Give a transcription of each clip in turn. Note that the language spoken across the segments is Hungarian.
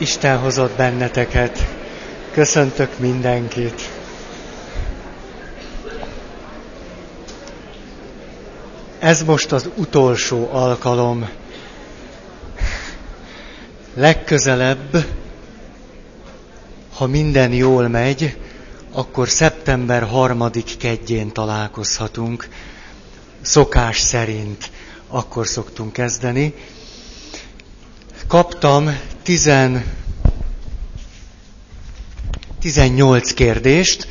Isten hozott benneteket. Köszöntök mindenkit. Ez most az utolsó alkalom. Legközelebb, ha minden jól megy, akkor szeptember 3. keddjén találkozhatunk. Szokás szerint akkor szoktunk kezdeni. Kaptam 18 kérdést,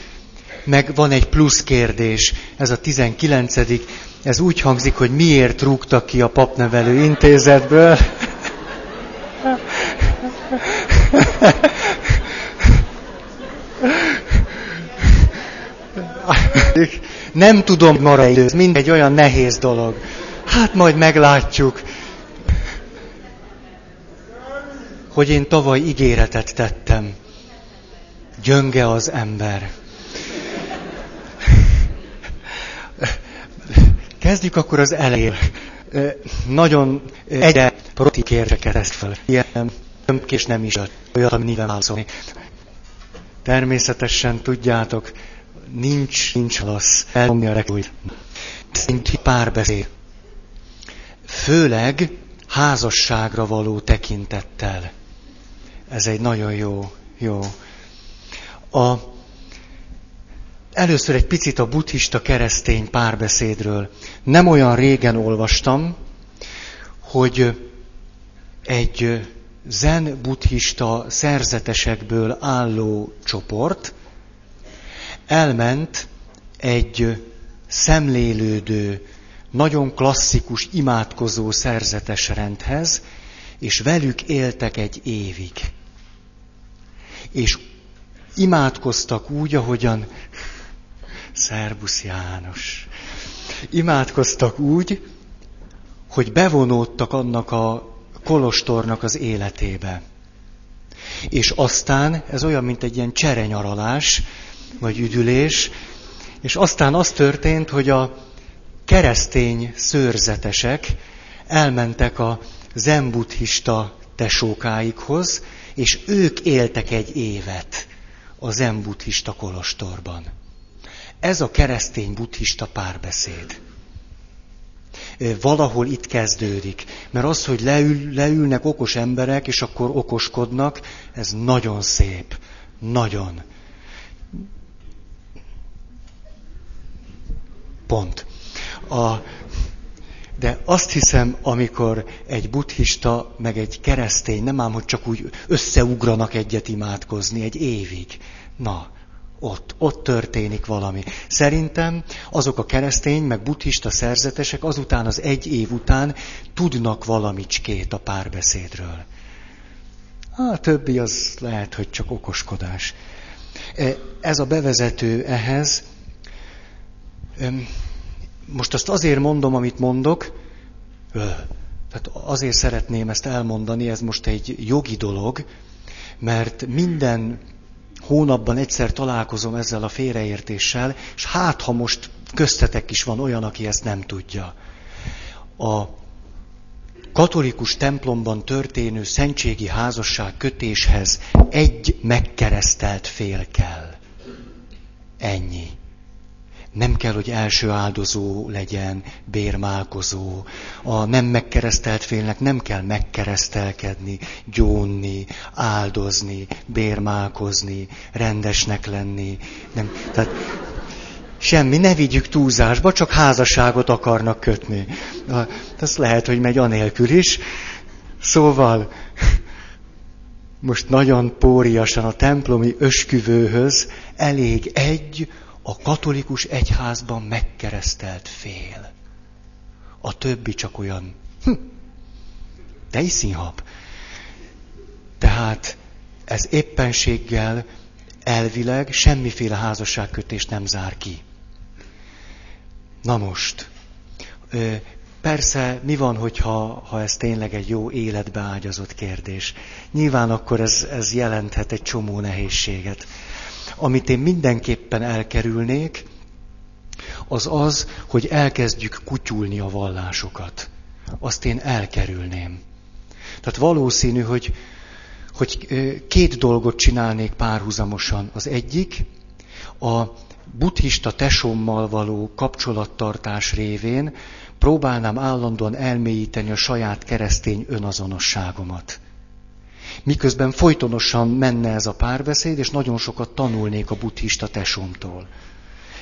meg van egy plusz kérdés, ez a 19. Ez úgy hangzik, hogy miért rúgtak ki a papnevelő intézetből. Nem tudom, mara idő, mindegy olyan nehéz dolog. Hát majd meglátjuk. Hogy én tavaly ígéretet tettem. Gyönge az ember. Kezdjük akkor az elején. Nagyon egyre proti kérdeket ezt fel. Ilyen tömkés nem is olyat, amit nem válaszolni. Természetesen tudjátok, nincs lasz. Elmondja a rekújt. Szintű párbeszéd. Főleg házasságra való tekintettel. Ez egy nagyon jó. Először egy picit a buddhista-keresztény párbeszédről. Nem olyan régen olvastam, hogy egy zen-buddhista szerzetesekből álló csoport elment egy szemlélődő, nagyon klasszikus, imádkozó szerzetes rendhez, és velük éltek egy évig. És imádkoztak úgy, ahogyan... Szerbusz János. Imádkoztak úgy, hogy bevonódtak annak a kolostornak az életébe. És aztán, ez olyan, mint egy ilyen cserenyaralás, vagy üdülés, és aztán az történt, hogy a keresztény szőrzetesek elmentek a zenbuddhista tesókáikhoz, és ők éltek egy évet a zenbuddhista kolostorban. Ez a keresztény-buddhista párbeszéd. Valahol itt kezdődik. Mert az, hogy leülnek okos emberek, és akkor okoskodnak, ez nagyon szép. Nagyon. Pont. De azt hiszem, amikor egy buddhista, meg egy keresztény, nem ám, hogy csak úgy összeugranak egyet imádkozni egy évig. Na, ott történik valami. Szerintem azok a keresztény, meg buddhista szerzetesek azután az egy év után tudnak valamicskét a párbeszédről. A többi az lehet, hogy csak okoskodás. Ez a bevezető ehhez. Most azt azért mondom, amit mondok, tehát azért szeretném ezt elmondani, ez most egy jogi dolog, mert minden hónapban egyszer találkozom ezzel a félreértéssel, és hát, ha most köztetek is van olyan, aki ezt nem tudja. A katolikus templomban történő szentségi házasság kötéshez egy megkeresztelt fél kell. Ennyi. Nem kell, hogy első áldozó legyen, bérmálkozó. A nem megkeresztelt félnek nem kell megkeresztelkedni, gyónni, áldozni, bérmálkozni, rendesnek lenni. Nem. Tehát semmi, ne vigyük túlzásba, csak házasságot akarnak kötni. Ez lehet, hogy megy anélkül is. Szóval most nagyon póriasan a templomi ösküvőhöz elég a katolikus egyházban megkeresztelt fél. A többi csak olyan, de iszínhab. Tehát ez éppenséggel elvileg semmiféle házasságkötést nem zár ki. Na most, persze mi van, hogyha ez tényleg egy jó életbe ágyazott kérdés? Nyilván akkor ez jelenthet egy csomó nehézséget. Amit én mindenképpen elkerülnék, az, hogy elkezdjük kutyulni a vallásokat. Azt én elkerülném. Tehát valószínű, hogy hogy két dolgot csinálnék párhuzamosan. Az egyik, a buddhista tesómmal való kapcsolattartás révén próbálnám állandóan elmélyíteni a saját keresztény önazonosságomat. Miközben folytonosan menne ez a párbeszéd, és nagyon sokat tanulnék a buddhista tesómtól.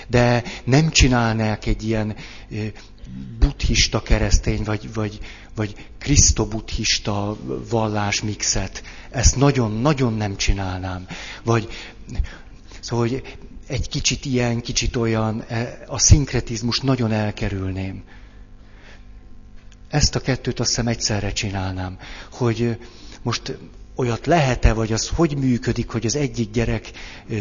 De nem csinálnák egy ilyen buddhista keresztény, vagy krisztobuddhista vallásmixet. Ezt nagyon-nagyon nem csinálnám. Szóval hogy egy kicsit ilyen, kicsit olyan, a szinkretizmus nagyon elkerülném. Ezt a kettőt azt hiszem egyszerre csinálnám, hogy most olyat lehet-e, vagy az hogy működik, hogy az egyik gyerek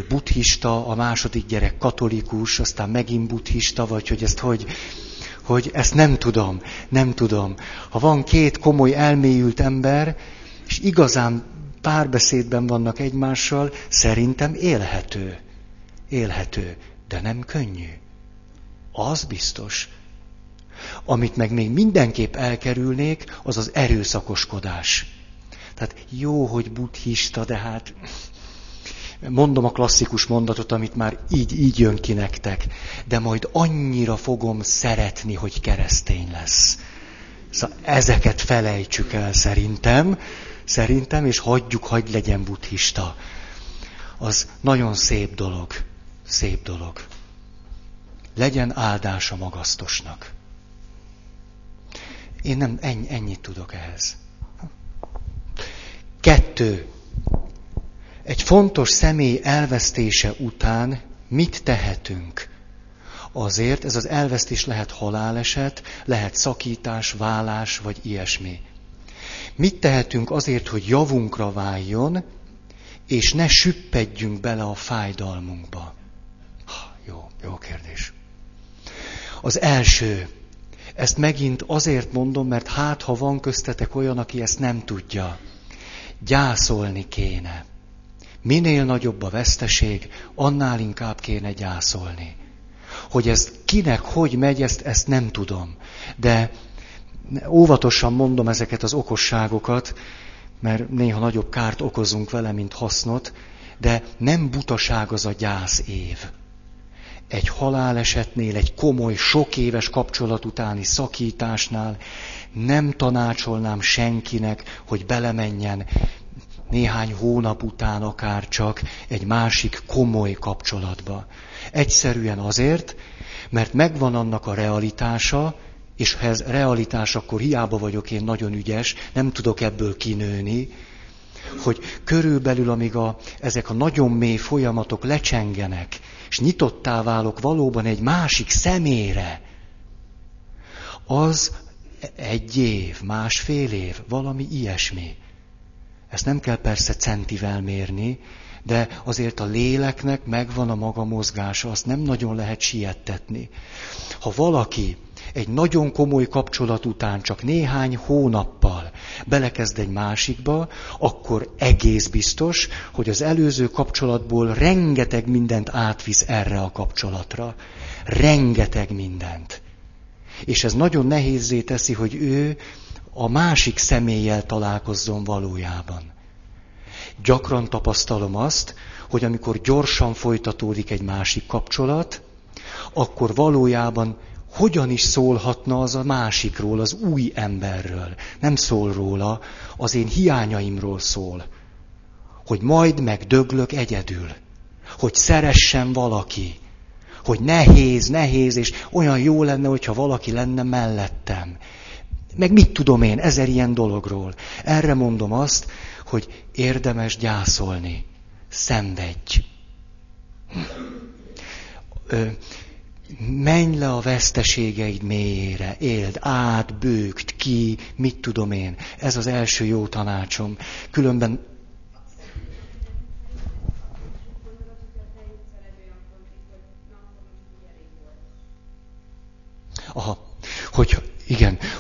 buddhista, a második gyerek katolikus, aztán megint buddhista, vagy hogy ezt nem tudom. Ha van két komoly elmélyült ember, és igazán párbeszédben vannak egymással, szerintem élhető, de nem könnyű. Az biztos. Amit meg még mindenképp elkerülnék, az az erőszakoskodás. Tehát jó, hogy buddhista, de hát mondom a klasszikus mondatot, amit már így jön ki nektek, de majd annyira fogom szeretni, hogy keresztény lesz. Szóval ezeket felejtsük el szerintem, és hagyjuk, hogy legyen buddhista. Az nagyon szép dolog. Legyen áldás a magasztosnak. Én nem ennyit tudok ehhez. 2. Egy fontos személy elvesztése után mit tehetünk? Azért ez az elvesztés lehet haláleset, lehet szakítás, válás, vagy ilyesmi. Mit tehetünk azért, hogy javunkra váljon, és ne süppedjünk bele a fájdalmunkba? Jó kérdés. Az első. Ezt megint azért mondom, mert ha van köztetek olyan, aki ezt nem tudja. Gyászolni kéne. Minél nagyobb a veszteség, annál inkább kéne gyászolni. Hogy ez kinek hogy megy, ezt nem tudom. De óvatosan mondom ezeket az okosságokat, mert néha nagyobb kárt okozunk vele, mint hasznot, de nem butaság az a gyász év. Egy halálesetnél, egy komoly, sok éves kapcsolat utáni szakításnál nem tanácsolnám senkinek, hogy belemenjen néhány hónap után akár csak egy másik komoly kapcsolatba. Egyszerűen azért, mert megvan annak a realitása, és ha ez realitás, akkor hiába vagyok én nagyon ügyes, nem tudok ebből kinőni, hogy körülbelül amíg ezek a nagyon mély folyamatok lecsengenek, és nyitottá válok valóban egy másik szemére, az 1 év, 1,5 év, valami ilyesmi. Ezt nem kell persze centivel mérni, de azért a léleknek megvan a maga mozgása, azt nem nagyon lehet siettetni. Ha valaki egy nagyon komoly kapcsolat után csak néhány hónappal belekezd egy másikba, akkor egész biztos, hogy az előző kapcsolatból rengeteg mindent átvisz erre a kapcsolatra. Rengeteg mindent. És ez nagyon nehézzé teszi, hogy ő a másik személlyel találkozzon valójában. Gyakran tapasztalom azt, hogy amikor gyorsan folytatódik egy másik kapcsolat, akkor valójában hogyan is szólhatna az a másikról, az új emberről? Nem szól róla, az én hiányaimról szól. Hogy majd megdöglök egyedül. Hogy szeressen valaki. Hogy nehéz, és olyan jó lenne, hogyha valaki lenne mellettem. Meg mit tudom én 1000 ilyen dologról? Erre mondom azt, hogy érdemes gyászolni. Szenvedj. Menj le a veszteségeid mélyére, éld át, bőgd ki, mit tudom én. Ez az első jó tanácsom. Különben...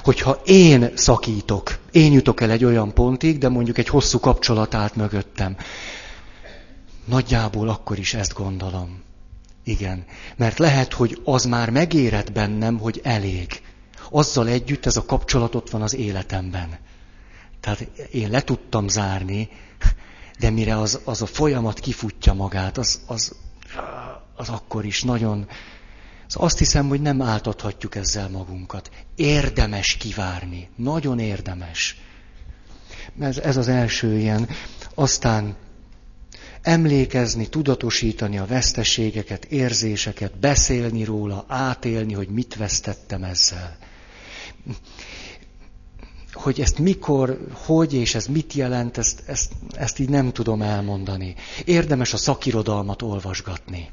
Hogyha én szakítok, én jutok el egy olyan pontig, de mondjuk egy hosszú kapcsolat állt mögöttem. Nagyjából akkor is ezt gondolom. Igen, mert lehet, hogy az már megérett bennem, hogy elég. Azzal együtt ez a kapcsolat ott van az életemben. Tehát én le tudtam zárni, de mire az a folyamat kifutja magát, az akkor is nagyon... Azt hiszem, hogy nem áltathatjuk ezzel magunkat. Érdemes kivárni. Nagyon érdemes. Ez az első ilyen. Aztán emlékezni, tudatosítani a veszteségeket, érzéseket, beszélni róla, átélni, hogy mit vesztettem ezzel. Hogy ezt mikor, hogy és ez mit jelent, ezt így nem tudom elmondani. Érdemes a szakirodalmat olvasgatni.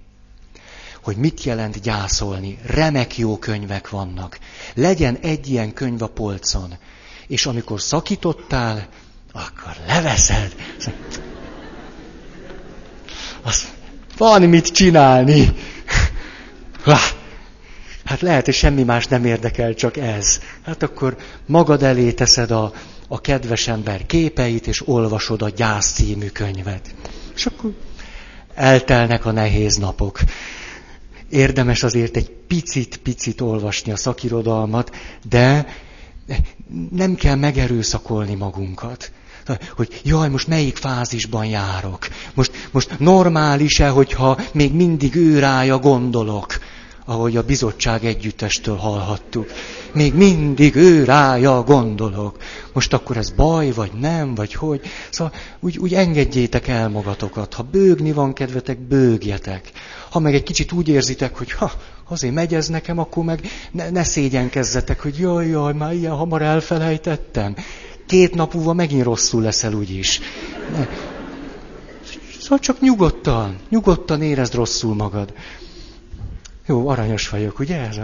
Hogy mit jelent gyászolni. Remek jó könyvek vannak. Legyen egy ilyen könyv a polcon. És amikor szakítottál, akkor leveszed. Azt, van mit csinálni. Hát lehet, hogy semmi más nem érdekel, csak ez. Hát akkor magad elé teszed a kedves ember képeit, és olvasod a Gyász című könyvet. És akkor eltelnek a nehéz napok. Érdemes azért egy picit olvasni a szakirodalmat, de nem kell megerőszakolni magunkat. Hogy jaj, most melyik fázisban járok? Most normális-e, hogyha még mindig őrája gondolok? Ahogy a bizottság együttestől hallhattuk. Még mindig őrája gondolok. Most akkor ez baj, vagy nem, vagy hogy? Szóval úgy engedjétek el magatokat. Ha bőgni van kedvetek, bőgjetek. Ha meg egy kicsit úgy érzitek, hogy azért megy ez nekem, akkor meg ne szégyenkezzetek, hogy jaj, már ilyen hamar elfelejtettem. 2 nap múlva megint rosszul leszel úgyis. Ne. Szóval csak nyugodtan érezd rosszul magad. Jó, aranyos vagyok, ugye ez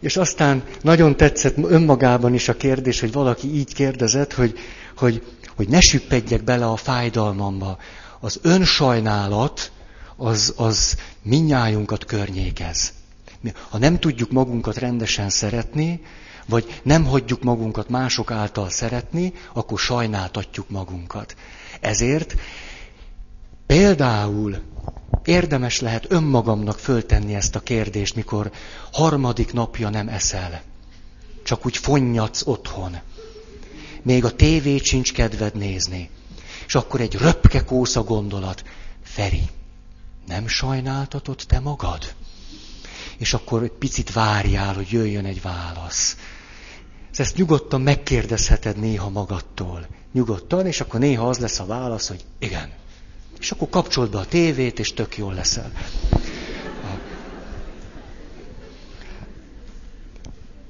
És aztán nagyon tetszett önmagában is a kérdés, hogy valaki így kérdezett, hogy ne süppedjek bele a fájdalmamba. Az önsajnálat, az mindnyájunkat környékez. Ha nem tudjuk magunkat rendesen szeretni, vagy nem hagyjuk magunkat mások által szeretni, akkor sajnáltatjuk magunkat. Ezért például érdemes lehet önmagamnak föltenni ezt a kérdést, mikor 3. napja nem eszel, csak úgy fonnyadsz otthon. Még a tévét sincs kedved nézni. És akkor egy röpke kósza gondolat. Feri, nem sajnáltatod te magad? És akkor egy picit várjál, hogy jöjjön egy válasz. Ezt nyugodtan megkérdezheted néha magadtól. Nyugodtan, és akkor néha az lesz a válasz, hogy igen. És akkor kapcsold be a tévét, és tök jól leszel.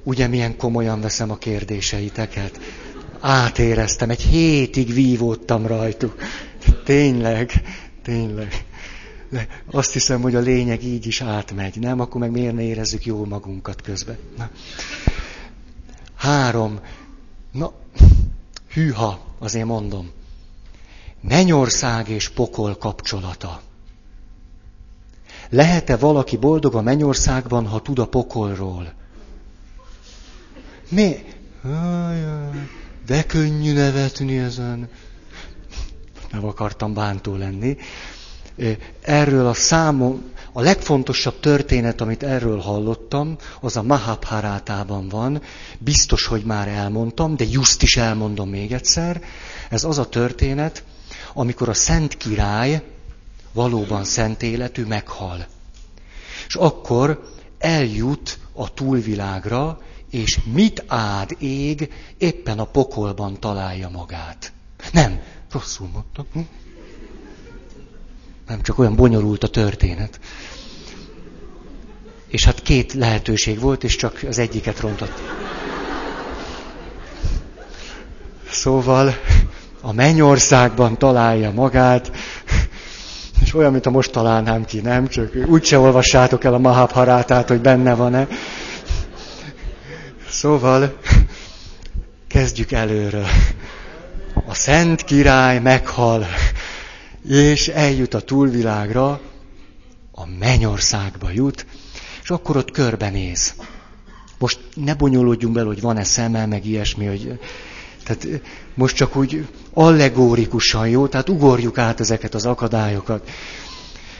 Ugye milyen komolyan veszem a kérdéseiteket? Átéreztem, 1 hétig vívódtam rajtuk. Tényleg. De azt hiszem, hogy a lényeg így is átmegy, nem? Akkor meg miért ne érezzük jól magunkat közben? Na. 3. Hűha, azért mondom. Mennyország és pokol kapcsolata. Lehet-e valaki boldog a mennyországban, ha tud a pokolról? Mi? De könnyű nevetni ezen. Nem akartam bántó lenni. Erről a legfontosabb történet, amit erről hallottam, az a Mahabharátában van. Biztos, hogy már elmondtam, de just is elmondom még egyszer. Ez az a történet, amikor a szent király, valóban szent életű, meghal. És akkor eljut a túlvilágra, és mit ád ég, éppen a pokolban találja magát. Nem, rosszul mondtam. Nem, csak olyan bonyolult a történet. És hát 2 lehetőség volt, és csak az egyiket rontott. Szóval a mennyországban találja magát, és olyan, mintha most találnám ki, nem? Csak úgyse olvassátok el a Mahabharátát, hogy benne van-e. Szóval kezdjük előről. A szent király meghal, és eljut a túlvilágra, a mennyországba jut, és akkor ott körbenéz. Most ne bonyolódjunk bele, hogy van-e szeme, meg ilyesmi, hogy... Tehát most csak úgy allegórikusan, jó? Tehát ugorjuk át ezeket az akadályokat.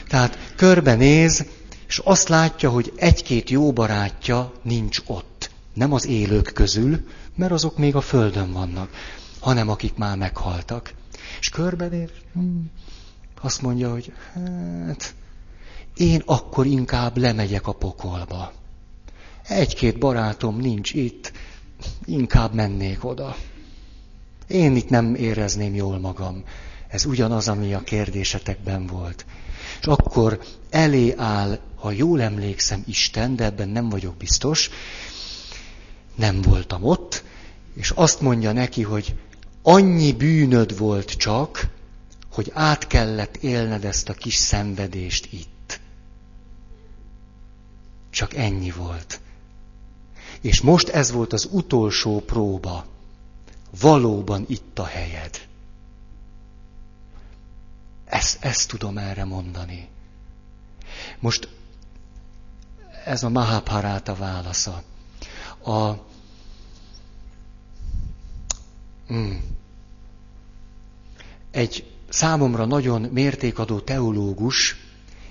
Tehát körbenéz, és azt látja, hogy 1-2 jó barátja nincs ott. Nem az élők közül, mert azok még a földön vannak, hanem akik már meghaltak. És körbenél, azt mondja, hogy hát, én akkor inkább lemegyek a pokolba. Egy-két barátom nincs itt, inkább mennék oda. Én itt nem érezném jól magam. Ez ugyanaz, ami a kérdésetekben volt. És akkor elé áll, ha jól emlékszem, Isten, de ebben nem vagyok biztos, nem voltam ott, és azt mondja neki, hogy annyi bűnöd volt csak, hogy át kellett élned ezt a kis szenvedést itt. Csak ennyi volt. És most ez volt az utolsó próba. Valóban itt a helyed. Ezt tudom erre mondani. Most ez a Mahabharata válasza. Egy számomra nagyon mértékadó teológus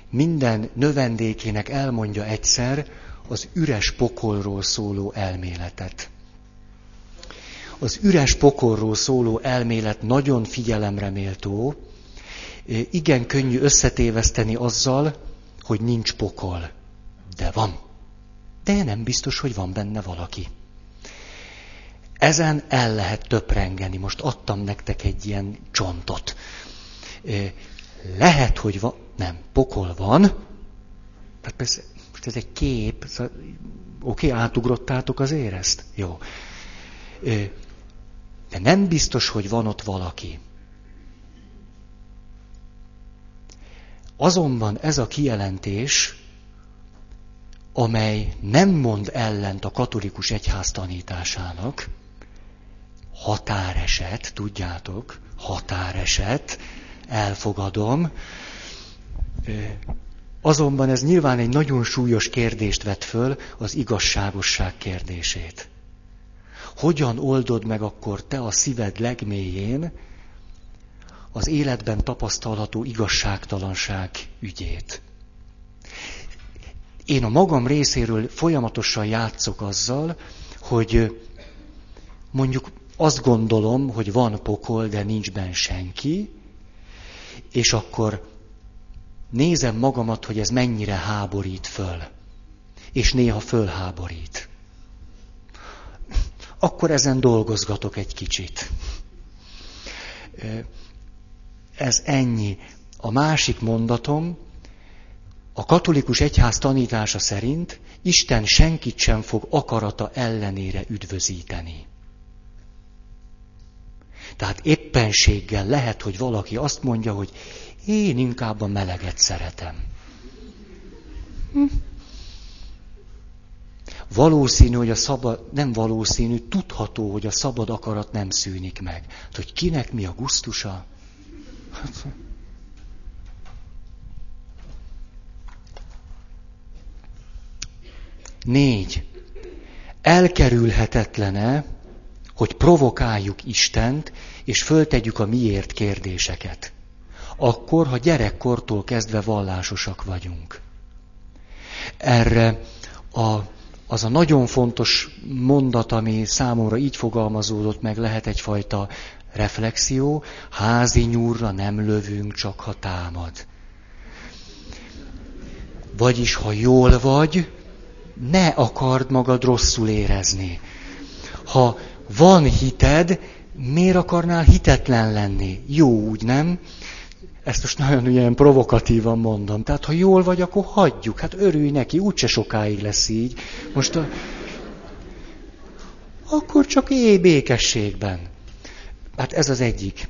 minden növendékének elmondja egyszer az üres pokolról szóló elméletet. Az üres pokolról szóló elmélet nagyon figyelemre méltó, igen könnyű összetéveszteni azzal, hogy nincs pokol. De van. De nem biztos, hogy van benne valaki. Ezen el lehet töprengeni. Most adtam nektek egy ilyen csontot. Lehet, hogy van... Nem, pokol van. Tehát persze, most ez egy kép. Oké, átugrottátok az érezt? Jó. De nem biztos, hogy van ott valaki. Azonban ez a kijelentés, amely nem mond ellent a katolikus egyház tanításának, határeset, tudjátok, határeset, elfogadom, azonban ez nyilván egy nagyon súlyos kérdést vet föl, az igazságosság kérdését. Hogyan oldod meg akkor te a szíved legmélyén az életben tapasztalható igazságtalanság ügyét? Én a magam részéről folyamatosan játszok azzal, hogy mondjuk azt gondolom, hogy van pokol, de nincs benne senki, és akkor nézem magamat, hogy ez mennyire háborít föl, és néha fölháborít. Akkor ezen dolgozgatok egy kicsit. Ez ennyi. A másik mondatom, a katolikus egyház tanítása szerint Isten senkit sem fog akarata ellenére üdvözíteni. Tehát éppenséggel lehet, hogy valaki azt mondja, hogy én inkább a meleget szeretem. Valószínű, hogy a szabad, nem valószínű, tudható, hogy a szabad akarat nem szűnik meg. Hát, hogy kinek mi a gusztusa? Négy. Elkerülhetetlene, hogy provokáljuk Istent, és föltegyük a miért kérdéseket. Akkor, ha gyerekkortól kezdve vallásosak vagyunk. Erre az a nagyon fontos mondat, ami számomra így fogalmazódott meg, lehet egyfajta reflexió, házi nyúrra nem lövünk, csak ha támad. Vagyis, ha jól vagy, ne akard magad rosszul érezni. Ha van hited, miért akarnál hitetlen lenni? Jó, úgy nem? Ezt most nagyon ilyen provokatívan mondom. Tehát, ha jól vagy, akkor hagyjuk. Hát örülj neki, úgyse sokáig lesz így. Most akkor csak élj békességben. Hát ez az egyik.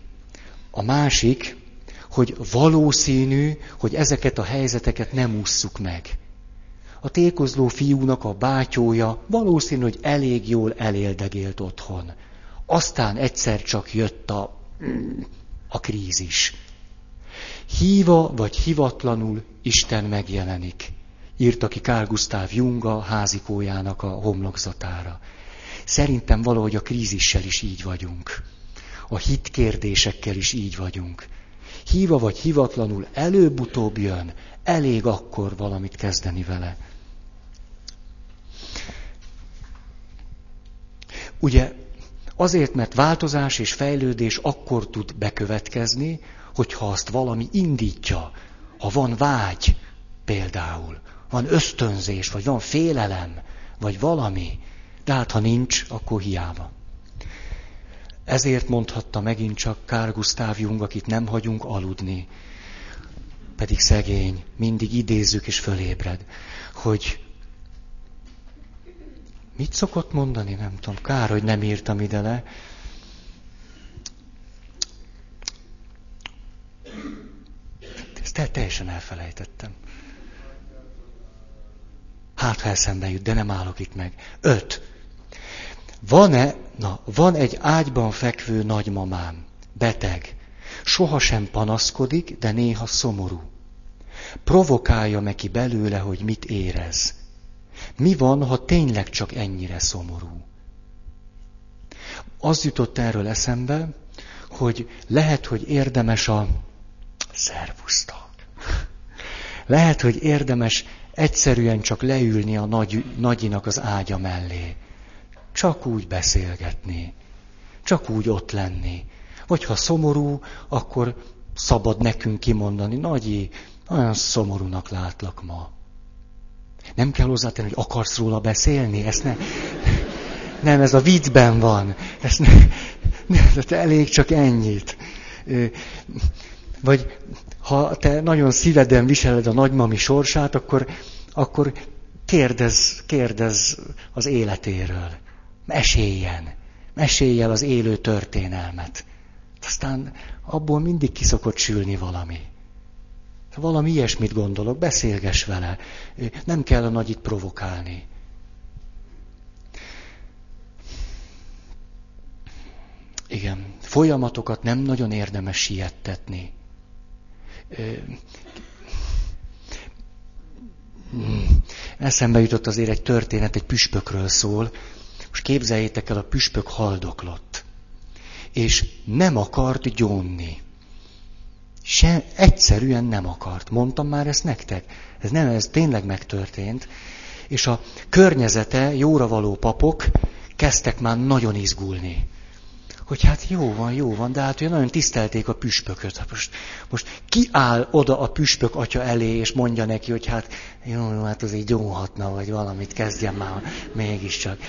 A másik, hogy valószínű, hogy ezeket a helyzeteket nem ússzuk meg. A tékozló fiúnak a bátyója valószínű, hogy elég jól eléldegélt otthon. Aztán egyszer csak jött a krízis. Híva vagy hivatlanul Isten megjelenik, írta ki Carl Gustav Jung a házikójának a homlokzatára. Szerintem valahogy a krízissel is így vagyunk. A hit kérdésekkel is így vagyunk. Híva vagy hivatlanul előbb-utóbb jön, elég akkor valamit kezdeni vele. Ugye Azért, mert változás és fejlődés akkor tud bekövetkezni, hogyha azt valami indítja, ha van vágy például, van ösztönzés, vagy van félelem, vagy valami, de hát ha nincs, akkor hiába. Ezért mondhatta megint csak Carl Gustav Jung, akit nem hagyunk aludni, pedig szegény, mindig idézzük és fölébred, hogy mit szokott mondani, nem tudom, kár, hogy nem írtam ide le. Ezt teljesen elfelejtettem. Hát, ha eszembe jut, de nem állok itt meg. 5. Van egy ágyban fekvő nagymamám, beteg. Sohasem panaszkodik, de néha szomorú. Provokálja neki belőle, hogy mit érez. Mi van, ha tényleg csak ennyire szomorú? Az jutott erről eszembe, hogy lehet, hogy érdemes lehet, hogy érdemes egyszerűen csak leülni a nagyinak az ágya mellé. Csak úgy beszélgetni. Csak úgy ott lenni. Vagy ha szomorú, akkor szabad nekünk kimondani, Nagyi, olyan szomorúnak látlak ma. Nem kell hozzátenni, hogy akarsz róla beszélni, nem, ez a viccben van, elég csak ennyit. Vagy ha te nagyon szíveden viseled a nagymami sorsát, akkor kérdezz az életéről, mesélj el az élő történelmet. Aztán abból mindig ki szokott sülni valami. Valami ilyesmit gondolok, beszélgess vele. Nem kell a nagyit provokálni. Igen, folyamatokat nem nagyon érdemes siettetni. Eszembe jutott azért egy történet, egy püspökről szól. Most képzeljétek el, a püspök haldoklott. És nem akart gyónni. Egyszerűen nem akart. Mondtam már ezt nektek. Ez tényleg megtörtént. És a környezete, jóra való papok kezdtek már nagyon izgulni. Hogy hát jó van, de hát nagyon tisztelték a püspököt. Most ki áll oda a püspök atya elé, és mondja neki, hogy hát jó, hát azért gyónhatna, vagy valamit kezdjen már mégiscsak.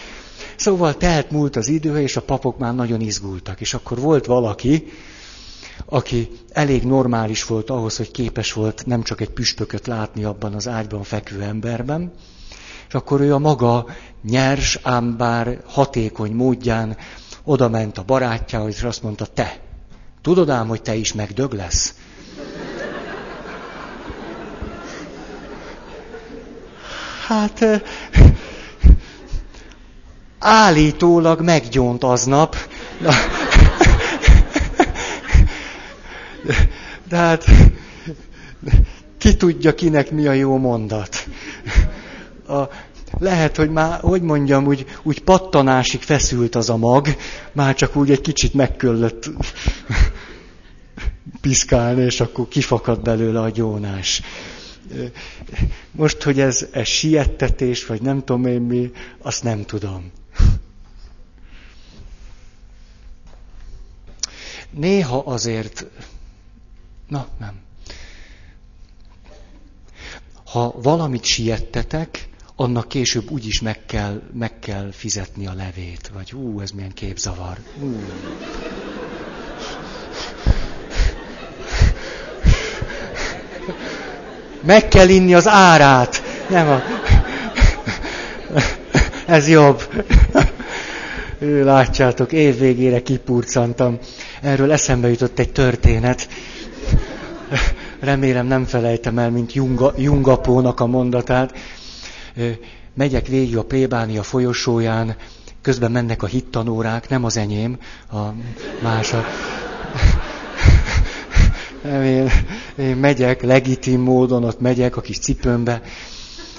Szóval telt múlt az idő, és a papok már nagyon izgultak. És akkor volt valaki, aki elég normális volt ahhoz, hogy képes volt nem csak egy püspököt látni abban az ágyban fekvő emberben, és akkor ő a maga nyers, ám bár hatékony módján oda ment a barátjához, és azt mondta, te, tudod ám, hogy te is megdög lesz? Hát állítólag meggyónt aznap. De hát ki tudja, kinek mi a jó mondat. Lehet, hogy már, hogy mondjam, úgy pattanásig feszült az a mag, már csak úgy egy kicsit meg kellett piszkálni, és akkor kifakad belőle a gyónás. Most, hogy ez siettetés, vagy nem tudom én mi, azt nem tudom. Néha azért... Ha valamit siettetek, annak később úgyis meg kell fizetni a levét. Vagy ez milyen képzavar. Meg kell inni az árát. Ez jobb. Látjátok, évvégére kipurcantam. Erről eszembe jutott egy történet. Remélem nem felejtem el, mint Jung apónak a mondatát. Megyek végig a plébánia folyosóján, közben mennek a hittanórák, nem az enyém, a mások. Én megyek, legitim módon ott megyek a kis cipőmbe,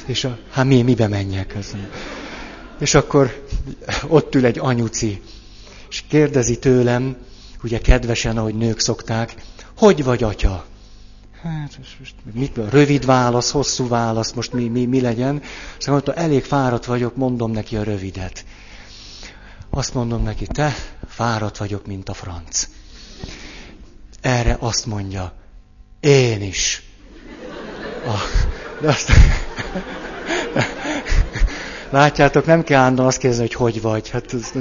és mibe menjek? Köszönöm. És akkor ott ül egy anyuci, és kérdezi tőlem, ugye kedvesen, ahogy nők szokták, hogy vagy, atya? Hát, most rövid válasz, hosszú válasz, most mi legyen? Szóval elég fáradt vagyok, mondom neki a rövidet. Azt mondom neki, te, fáradt vagyok, mint a franc. Erre azt mondja, én is. De azt... Látjátok, nem kell állandóan azt kérdezni, hogy vagy. Hát ez...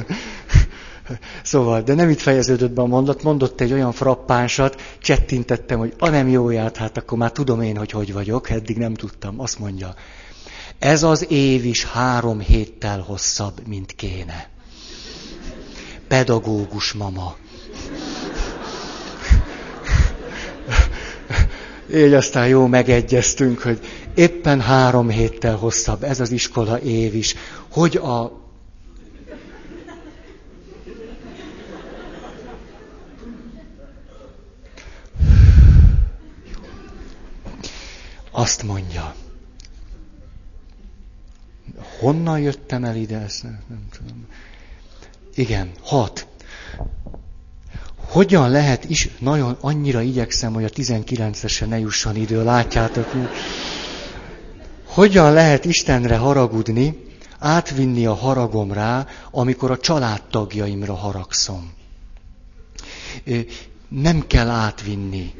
Szóval, de nem itt fejeződött be a mondat, mondott egy olyan frappánsat, csettintettem, hogy a nem jóját, hát akkor már tudom én, hogy vagyok, eddig nem tudtam. Azt mondja, ez az év is 3 héttel hosszabb, mint kéne. Pedagógus mama. Így aztán jó megegyeztünk, hogy éppen 3 héttel hosszabb, ez az iskola év is, hogy a... Azt mondja, honnan jöttem el ide, ezt nem tudom. Igen, 6. Hogyan lehet is, nagyon annyira igyekszem, hogy a 19-esen ne jusson idő, látjátok. Hogyan lehet Istenre haragudni, átvinni a haragom rá, amikor a családtagjaimra haragszom? Nem kell átvinni.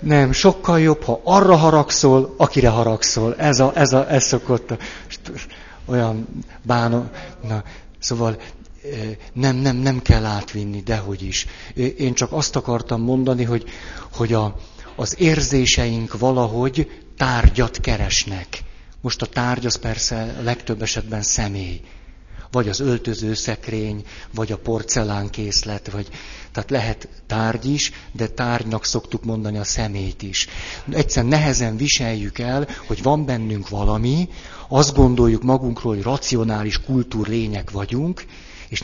Nem, sokkal jobb, ha arra haragszol, akire haragszol. Ez szokott olyan bánom. Na, szóval nem kell átvinni, dehogy is. Én csak azt akartam mondani, hogy az érzéseink valahogy tárgyat keresnek. Most a tárgy az persze legtöbb esetben személy. Vagy az öltözőszekrény, vagy a porcelánkészlet, vagy... Tehát lehet tárgy is, de tárgynak szoktuk mondani a szemét is. Egyszerűen nehezen viseljük el, hogy van bennünk valami, azt gondoljuk magunkról, hogy racionális kultúrlények vagyunk, és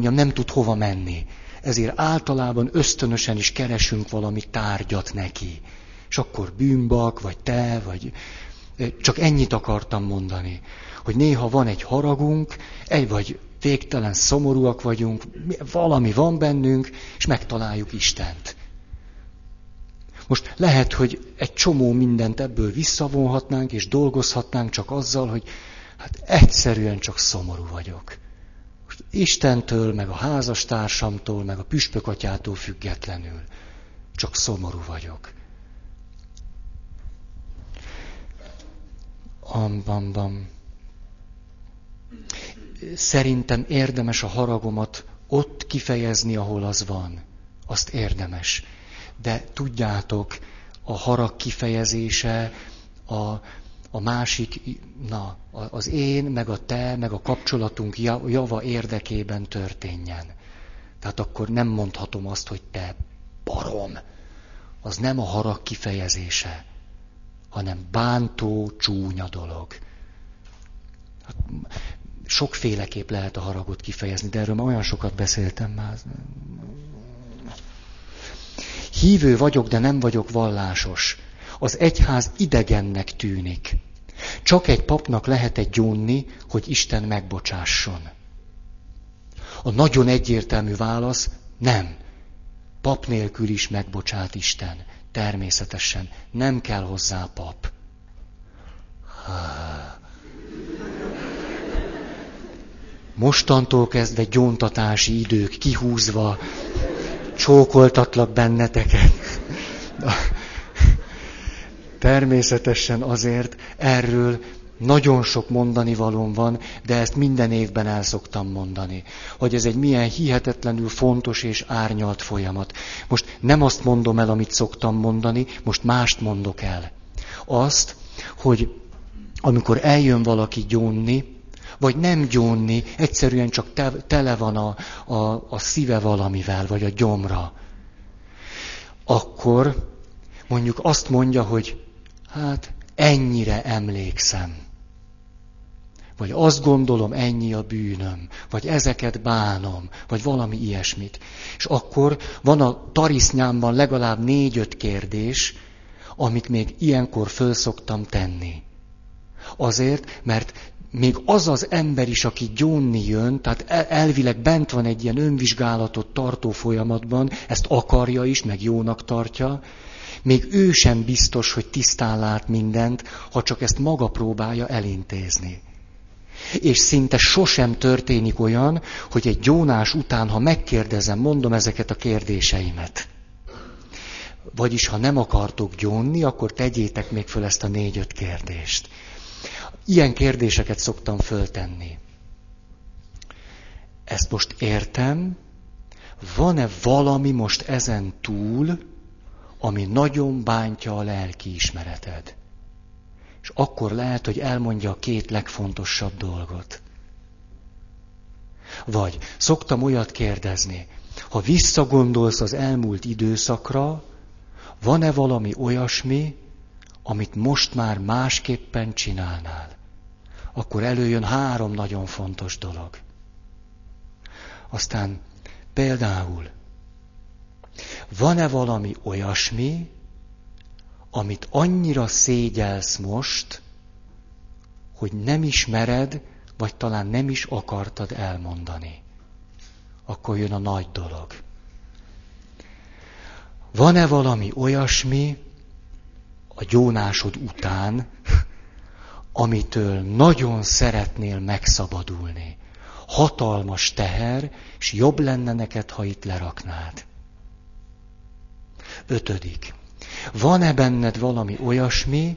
nem tud hova menni. Ezért általában ösztönösen is keresünk valami tárgyat neki. És akkor bűnbak, vagy te, vagy... Csak ennyit akartam mondani, hogy néha van egy haragunk, vagy végtelen szomorúak vagyunk, valami van bennünk, és megtaláljuk Istent. Most lehet, hogy egy csomó mindent ebből visszavonhatnánk, és dolgozhatnánk csak azzal, hogy hát egyszerűen csak szomorú vagyok. Most Istentől, meg a házastársamtól, meg a püspökatyától függetlenül csak szomorú vagyok. Szerintem érdemes a haragomat ott kifejezni, ahol az van. Azt érdemes. De tudjátok, a harag kifejezése, a másik, az én, meg a te, meg a kapcsolatunk java érdekében történjen. Tehát akkor nem mondhatom azt, hogy te barom. Az nem a harag kifejezése, hanem bántó, csúnya dolog. Hát, sokféleképp lehet a haragot kifejezni, de erről már olyan sokat beszéltem már. Hívő vagyok, de nem vagyok vallásos. Az egyház idegennek tűnik. Csak egy papnak lehet egy gyónni, hogy Isten megbocsásson. A nagyon egyértelmű válasz, nem. Pap nélkül is megbocsát Isten. Természetesen. Nem kell hozzá pap. Mostantól kezdve gyóntatási idők kihúzva, csókoltatlak benneteket. Természetesen azért erről nagyon sok mondani valóm van, de ezt minden évben el szoktam mondani, hogy ez egy milyen hihetetlenül fontos és árnyalt folyamat. Most nem azt mondom el, amit szoktam mondani, most mást mondok el. Azt, hogy amikor eljön valaki gyónni, vagy nem gyónni, egyszerűen csak tele van a szíve valamivel, vagy a gyomra, akkor mondjuk azt mondja, hogy hát ennyire emlékszem, vagy azt gondolom, ennyi a bűnöm, vagy ezeket bánom, vagy valami ilyesmit. És akkor van a tarisznyámban legalább 4-5 kérdés, amit még ilyenkor föl szoktam tenni. Azért, mert még az az ember is, aki gyónni jön, tehát elvileg bent van egy ilyen önvizsgálatot tartó folyamatban, ezt akarja is, meg jónak tartja, Még ő sem biztos, hogy tisztán lát mindent, ha csak ezt maga próbálja elintézni. És szinte sosem történik olyan, hogy egy gyónás után, ha megkérdezem, mondom ezeket a kérdéseimet. Vagyis, ha nem akartok gyónni, akkor tegyétek még föl ezt a 4-5 kérdést. Ilyen kérdéseket szoktam föltenni. Ezt most értem, van-e valami most ezen túl, ami nagyon bántja a lelki ismereted? És akkor lehet, hogy elmondja a 2 legfontosabb dolgot. Vagy szoktam olyat kérdezni, ha visszagondolsz az elmúlt időszakra, van-e valami olyasmi, amit most már másképpen csinálnál? Akkor előjön 3 nagyon fontos dolog. Aztán például, van-e valami olyasmi, amit annyira szégyelsz most, hogy nem ismered, vagy talán nem is akartad elmondani? Akkor jön a nagy dolog. Van-e valami olyasmi a gyónásod után, amitől nagyon szeretnél megszabadulni? Hatalmas teher, és jobb lenne neked, ha itt leraknád. 5. Van-e benned valami olyasmi,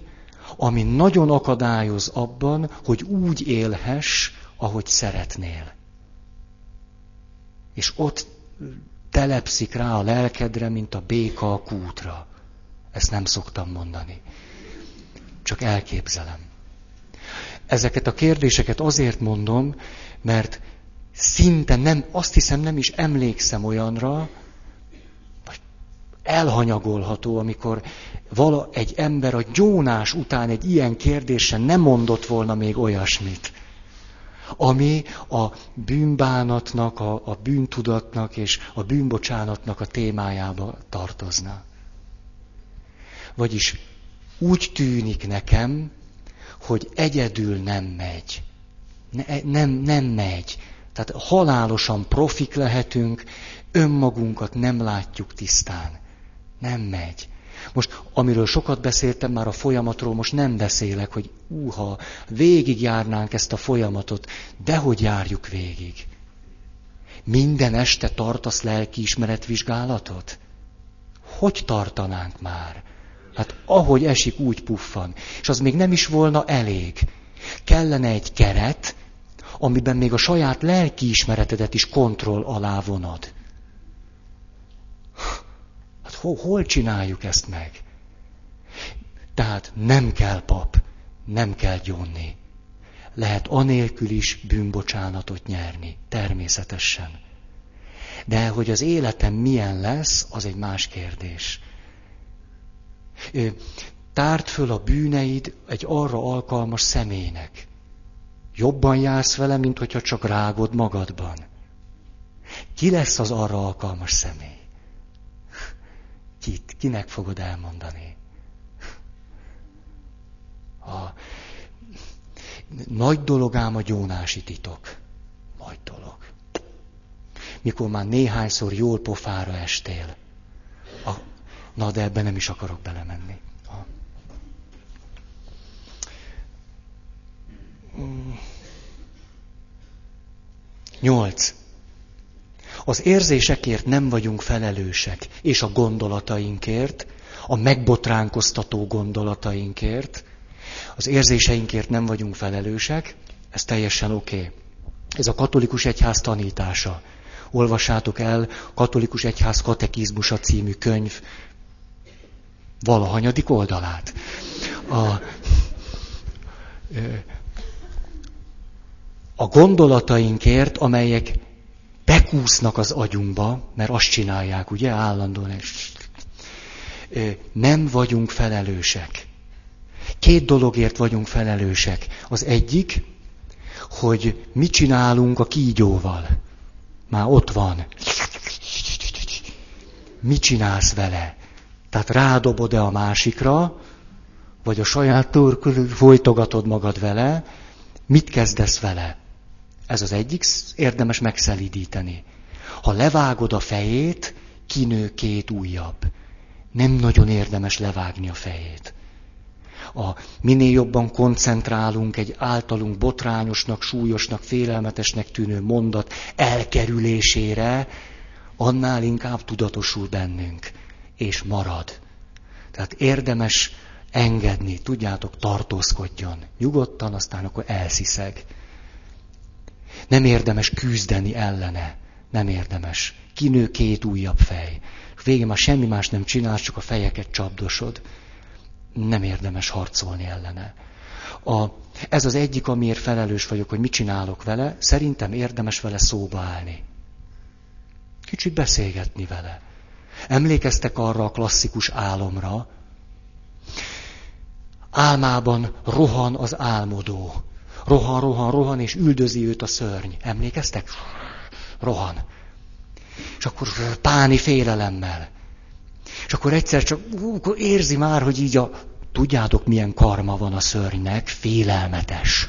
ami nagyon akadályoz abban, hogy úgy élhess, ahogy szeretnél? És ott telepszik rá a lelkedre, mint a béka a kútra. Ezt nem szoktam mondani. Csak elképzelem. Ezeket a kérdéseket azért mondom, mert szinte nem, azt hiszem nem is emlékszem olyanra, vagy elhanyagolható, amikor egy ember a gyónás után egy ilyen kérdésen nem mondott volna még olyasmit, ami a bűnbánatnak, a bűntudatnak és a bűnbocsánatnak a témájába tartozna. Vagyis úgy tűnik nekem, hogy egyedül nem megy. Nem megy. Tehát halálosan profik lehetünk, önmagunkat nem látjuk tisztán. Nem megy. Most, amiről sokat beszéltem már a folyamatról, most nem beszélek, hogy ha végigjárnánk ezt a folyamatot, dehogy járjuk végig. Minden este tartasz lelkiismeretvizsgálatot? Hogy tartanánk már? Hát ahogy esik, úgy puffan. És az még nem is volna elég. Kellene egy keret, amiben még a saját lelkiismeretedet is kontroll alá vonod. Hát hol csináljuk ezt meg? Tehát nem kell pap, nem kell gyónni. Lehet anélkül is bűnbocsánatot nyerni, természetesen. De hogy az életem milyen lesz, az egy más kérdés. Tárd föl a bűneid egy arra alkalmas személynek. Jobban jársz vele, mint hogyha csak rágod magadban. Ki lesz az arra alkalmas személy? Kinek fogod elmondani? A nagy dolog ám a gyónási titok. Nagy dolog. Mikor már néhányszor jól pofára estél. Na, de ebben nem is akarok belemenni. Nyolc. Az érzésekért nem vagyunk felelősek, és a gondolatainkért, a megbotránkoztató gondolatainkért, az érzéseinkért nem vagyunk felelősek, ez teljesen oké. Ez a katolikus egyház tanítása. Olvassátok el Katolikus Egyház Katekizmusa című könyv valahanyadik oldalát. A gondolatainkért, amelyek bekúsznak az agyunkba, mert azt csinálják, ugye, állandóan. Nem vagyunk felelősek. 2 dologért vagyunk felelősek. Az egyik, hogy mit csinálunk a kígyóval. Már ott van. Mit csinálsz vele? Tehát rádobod-e a másikra, vagy a saját torkod, folytogatod magad vele, mit kezdesz vele? Ez az egyik, érdemes megszelídíteni. Ha levágod a fejét, kinő 2 újabb. nem nagyon érdemes levágni a fejét. Minél jobban koncentrálunk egy általunk botrányosnak, súlyosnak, félelmetesnek tűnő mondat elkerülésére, annál inkább tudatosul bennünk, és marad. Tehát érdemes engedni, tudjátok, tartózkodjon. Nyugodtan, aztán akkor elsziszeg. Nem érdemes küzdeni ellene. Nem érdemes. Kinő két újabb fej. Végén már semmi más nem csinálsz, csak a fejeket csapdosod. Nem érdemes harcolni ellene. Ez az egyik, amiért felelős vagyok, hogy mit csinálok vele. Szerintem érdemes vele szóba állni. Kicsit beszélgetni vele. Emlékeztek arra a klasszikus álomra? Álmában rohan az álmodó. Rohan, és üldözi őt a szörny. Emlékeztek? Rohan. És akkor páni félelemmel. És akkor egyszer csak akkor érzi már, hogy így tudjátok, milyen karma van a szörnynek, félelmetes.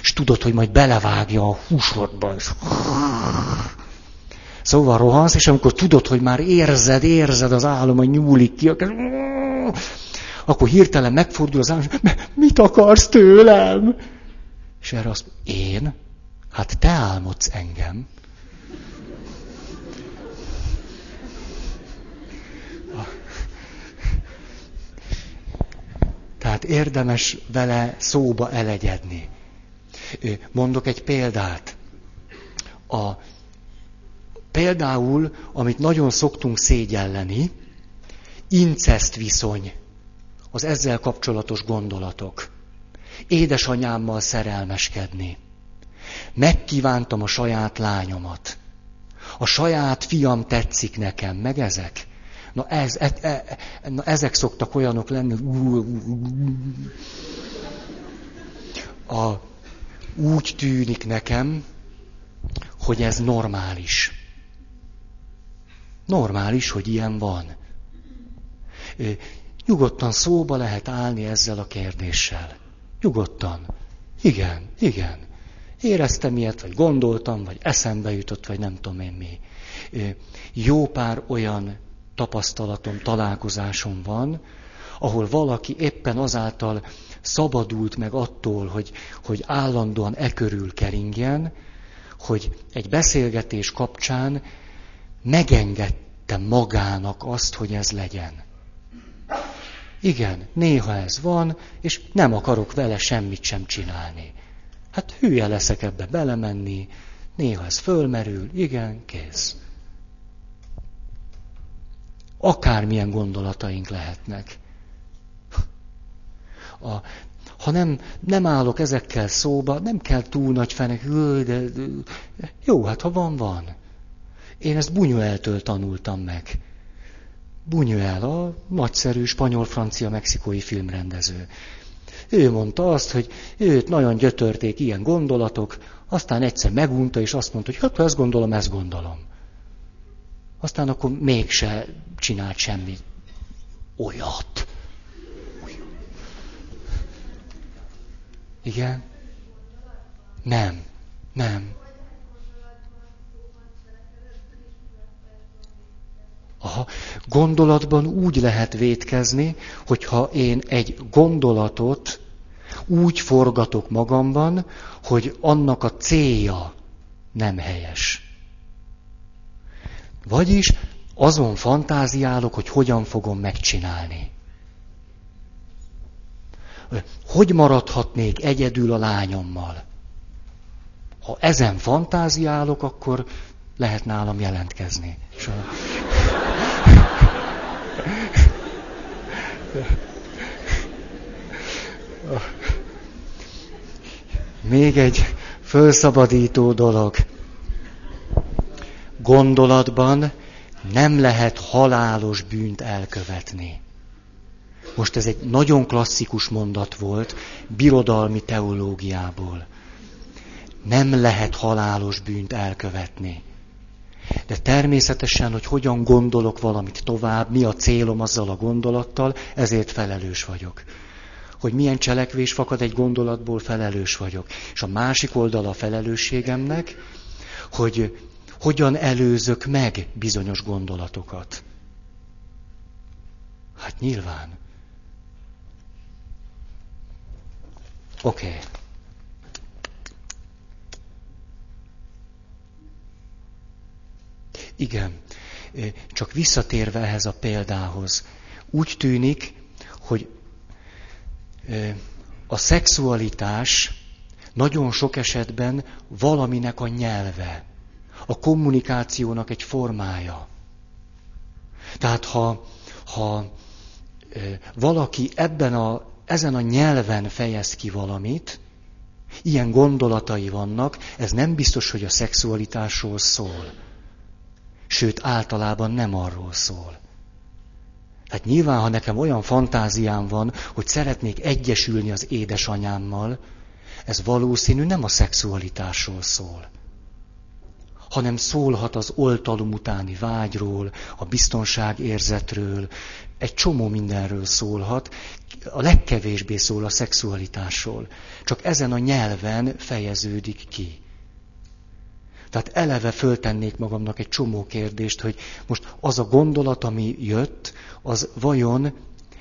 És tudod, hogy majd belevágja a húsodba. Szóval rohansz, és amikor tudod, hogy már érzed az álom, hogy nyúlik ki, akkor hirtelen megfordul az álom, mit akarsz tőlem? És erre azt mondja, én? Hát te álmodsz engem. Tehát érdemes vele szóba elegyedni. Mondok egy példát. Például, amit nagyon szoktunk szégyelleni, incest viszony, az ezzel kapcsolatos gondolatok. Édesanyámmal szerelmeskedni. Megkívántam a saját lányomat. A saját fiam tetszik nekem, meg ezek. Na ezek szoktak olyanok lenni, úgy tűnik nekem, hogy ez normális. Normális, hogy ilyen van. Nyugodtan szóba lehet állni ezzel a kérdéssel. Nyugodtan. Igen. Éreztem ilyet, vagy gondoltam, vagy eszembe jutott, vagy nem tudom én mi. Jó pár olyan tapasztalatom, találkozásom van, ahol valaki éppen azáltal szabadult meg attól, hogy állandóan e körül keringjen, hogy egy beszélgetés kapcsán megengedte magának azt, hogy ez legyen. Igen, néha ez van, és nem akarok vele semmit sem csinálni. Hát hülye leszek ebbe belemenni, néha ez fölmerül, igen, kész. Akármilyen gondolataink lehetnek. Ha nem állok ezekkel szóba, nem kell túl nagy fenek, de jó, hát ha van. Én ezt Buñueltől tanultam meg. Buñuel, a nagyszerű spanyol-francia-mexikói filmrendező. Ő mondta azt, hogy őt nagyon gyötörték ilyen gondolatok, aztán egyszer megunta, és azt mondta, hogy ha ezt gondolom. Aztán akkor mégse csinált semmi olyat. Igen? Nem. Gondolatban úgy lehet vétkezni, hogyha én egy gondolatot úgy forgatok magamban, hogy annak a célja nem helyes. Vagyis azon fantáziálok, hogy hogyan fogom megcsinálni. Hogy maradhatnék egyedül a lányommal? Ha ezen fantáziálok, akkor lehet nálam jelentkezni. Még egy fölszabadító dolog. Gondolatban nem lehet halálos bűnt elkövetni. Most ez egy nagyon klasszikus mondat volt, birodalmi teológiából. Nem lehet halálos bűnt elkövetni. De természetesen, hogy hogyan gondolok valamit tovább, mi a célom azzal a gondolattal, ezért felelős vagyok. Hogy milyen cselekvés fakad egy gondolatból, felelős vagyok. És a másik oldala a felelősségemnek, hogy hogyan előzök meg bizonyos gondolatokat. Hát nyilván. Oké. Igen, csak visszatérve ehhez a példához. Úgy tűnik, hogy a szexualitás nagyon sok esetben valaminek a nyelve, a kommunikációnak egy formája. Tehát ha valaki ezen a nyelven fejez ki valamit, ilyen gondolatai vannak, ez nem biztos, hogy a szexualitásról szól. Sőt, általában nem arról szól. Hát nyilván, ha nekem olyan fantáziám van, hogy szeretnék egyesülni az édesanyámmal, ez valószínű nem a szexualitásról szól, hanem szólhat az oltalom utáni vágyról, a biztonságérzetről, egy csomó mindenről szólhat, a legkevésbé szól a szexualitásról, csak ezen a nyelven fejeződik ki. Tehát eleve föltennék magamnak egy csomó kérdést, hogy most az a gondolat, ami jött, az vajon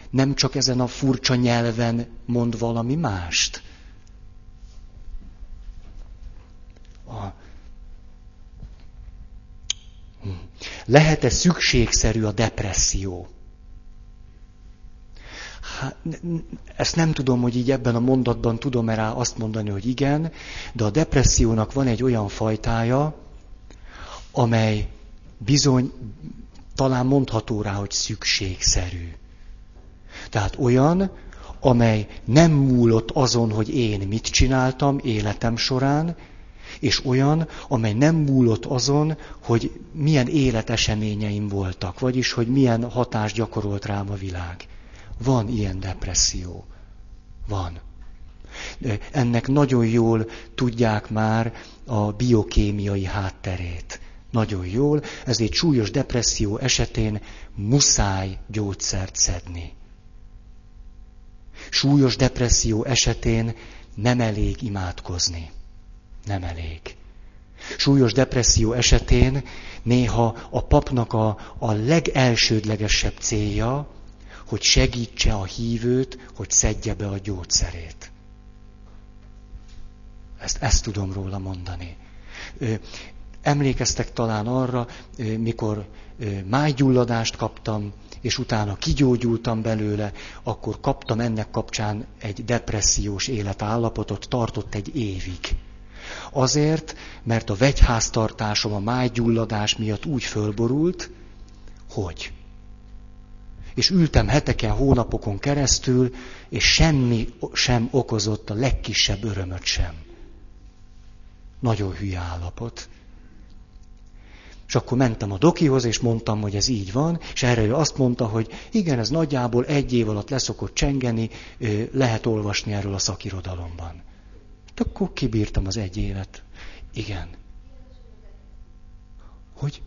nem csak ezen a furcsa nyelven mond valami mást? Lehet-e szükségszerű a depresszió? Hát, ezt nem tudom, hogy így ebben a mondatban tudom-e rá azt mondani, hogy igen, de a depressziónak van egy olyan fajtája, amely bizony talán mondható rá, hogy szükségszerű. Tehát olyan, amely nem múlott azon, hogy én mit csináltam életem során, és olyan, amely nem múlott azon, hogy milyen életeseményeim voltak, vagyis hogy milyen hatást gyakorolt rám a világ. Van ilyen depresszió. Van. Ennek nagyon jól tudják már a biokémiai hátterét. Nagyon jól, ezért súlyos depresszió esetén muszáj gyógyszert szedni. Súlyos depresszió esetén nem elég imádkozni. Nem elég. Súlyos depresszió esetén néha a papnak a legelsődlegesebb célja, hogy segítse a hívőt, hogy szedje be a gyógyszerét. Ezt tudom róla mondani. Emlékeztek talán arra, mikor májgyulladást kaptam, és utána kigyógyultam belőle, akkor kaptam ennek kapcsán egy depressziós életállapotot, tartott egy évig. Azért, mert a vegyháztartásom a májgyulladás miatt úgy fölborult, hogy... És ültem heteken, hónapokon keresztül, és semmi sem okozott a legkisebb örömöt sem. Nagyon hülye állapot. És akkor mentem a dokihoz, és mondtam, hogy ez így van, és erre ő azt mondta, hogy igen, ez nagyjából 1 év alatt leszokott csengeni, lehet olvasni erről a szakirodalomban. De akkor kibírtam az 1 évet. Igen. Hogy?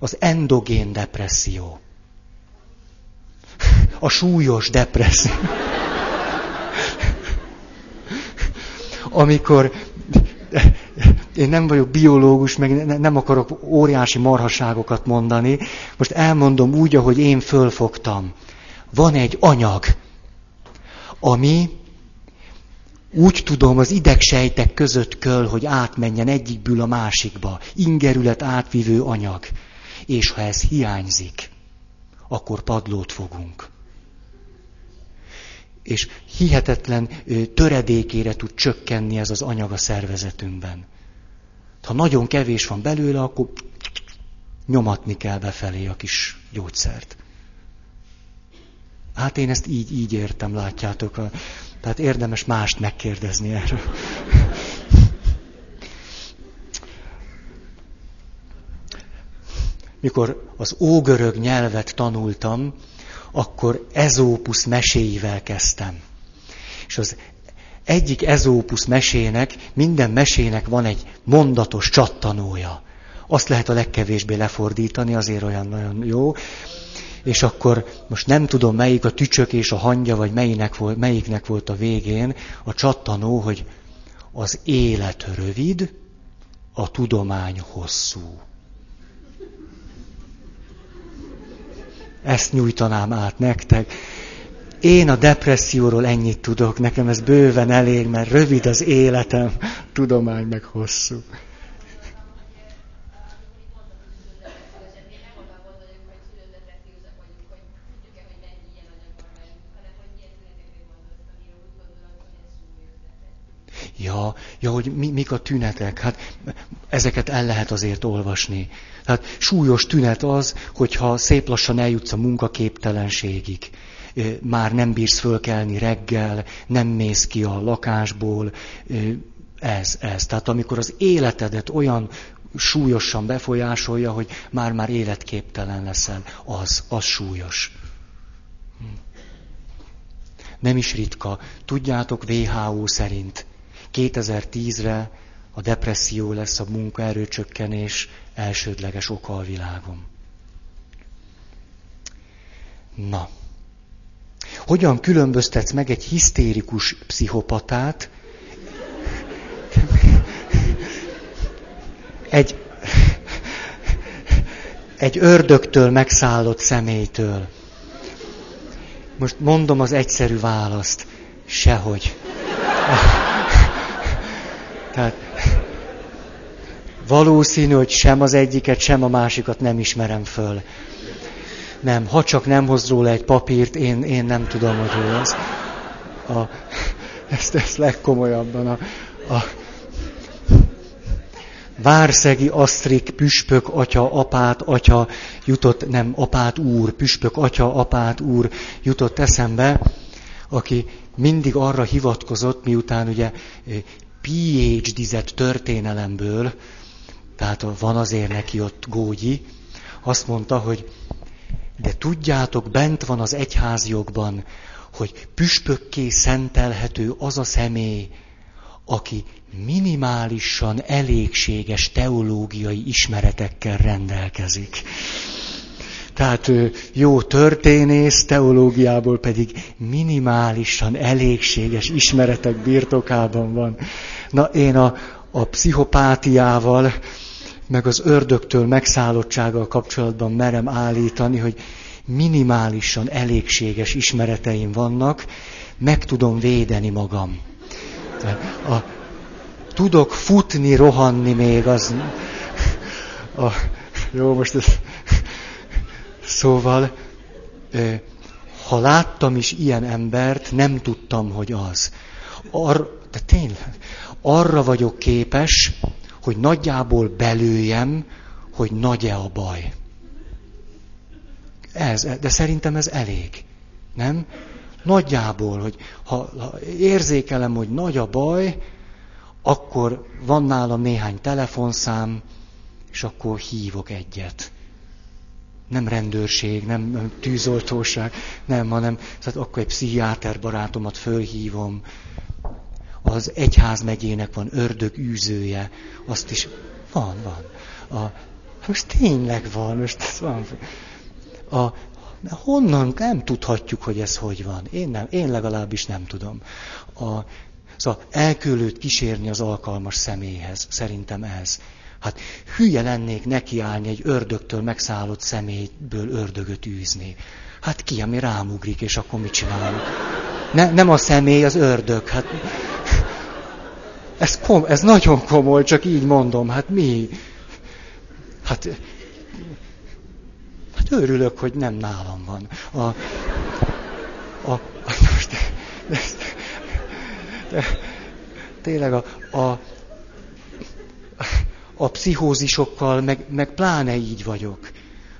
Az endogén depresszió. A súlyos depresszió. Amikor én nem vagyok biológus, meg nem akarok óriási marhaságokat mondani, most elmondom úgy, ahogy én fölfogtam. Van egy anyag, ami úgy tudom az idegsejtek között köl, hogy átmenjen egyikből a másikba. Ingerület átvivő anyag. És ha ez hiányzik, akkor padlót fogunk. És hihetetlen töredékére tud csökkenni ez az anyag a szervezetünkben. Ha nagyon kevés van belőle, akkor nyomatni kell befelé a kis gyógyszert. Hát én ezt így értem, látjátok. Tehát érdemes mást megkérdezni erről. Mikor az ógörög nyelvet tanultam, akkor Ezópusz meséivel kezdtem. És az egyik Ezópusz mesének, minden mesének van egy mondatos csattanója. Azt lehet a legkevésbé lefordítani, azért olyan nagyon jó. És akkor most nem tudom, melyik a tücsök és a hangya, vagy melyiknek volt a végén a csattanó, hogy az élet rövid, a tudomány hosszú. Ezt nyújtanám át nektek. Én a depresszióról ennyit tudok, nekem ez bőven elég, mert rövid az életem, tudomány meg hosszú. Ja, hogy mik a tünetek? Hát ezeket el lehet azért olvasni. Tehát súlyos tünet az, hogyha szép lassan eljutsz a munkaképtelenségig. Már nem bírsz fölkelni reggel, nem mész ki a lakásból. Ez. Tehát amikor az életedet olyan súlyosan befolyásolja, hogy már-már életképtelen leszel, az súlyos. Nem is ritka. Tudjátok, WHO szerint 2010-re a depresszió lesz a munkaerőcsökkenés elsődleges oka a világon. Na. Hogyan különböztetsz meg egy hisztérikus pszichopatát, egy ördögtől megszállott személytől? Most mondom az egyszerű választ. Sehogy. Tehát valószínű, hogy sem az egyiket, sem a másikat nem ismerem föl. Nem, ha csak nem hoz róla egy papírt, én nem tudom, hogy ő az. Ezt legkomolyabban. A Várszegi Asztrik püspök atya, apát atya jutott, nem, apát úr, püspök atya, apát úr jutott eszembe, aki mindig arra hivatkozott, miután ugye PhD-zett történelemből, tehát van azért neki ott gógyi, azt mondta, hogy de tudjátok, bent van az egyházjogban, hogy püspökké szentelhető az a személy, aki minimálisan elégséges teológiai ismeretekkel rendelkezik. Tehát jó történész, teológiából pedig minimálisan elégséges ismeretek birtokában van. Na, én a pszichopátiával, meg az ördögtől megszállottsággal kapcsolatban merem állítani, hogy minimálisan elégséges ismereteim vannak, meg tudom védeni magam. Tudok futni, rohanni még az... Jó, most ez... Szóval, ha láttam is ilyen embert, nem tudtam, hogy az. De tényleg, arra vagyok képes, hogy nagyjából belőjem, hogy nagy-e a baj. De szerintem ez elég, nem? Nagyjából, hogy ha érzékelem, hogy nagy a baj, akkor van nálam néhány telefonszám, és akkor hívok egyet. Nem rendőrség, nem tűzoltóság, nem, hanem szóval akkor egy pszichiáter barátomat fölhívom. Az egyházmegyének van ördögűzője, azt is van. Most tényleg van, most ez van. Honnan nem tudhatjuk, hogy ez hogy van. Én legalábbis nem tudom. Szóval el kell őt kísérni az alkalmas személyhez, szerintem ez. Hát hülye lennék nekiállni egy ördögtől megszállott személyből ördögöt űzni. Hát ki, ami rám ugrik, és akkor mit csinálunk? Nem a személy, az ördög. Hát, ez nagyon komoly, csak így mondom. Hát mi? Hát örülök, hogy nem nálam van. Tényleg a pszichózisokkal, meg pláne így vagyok.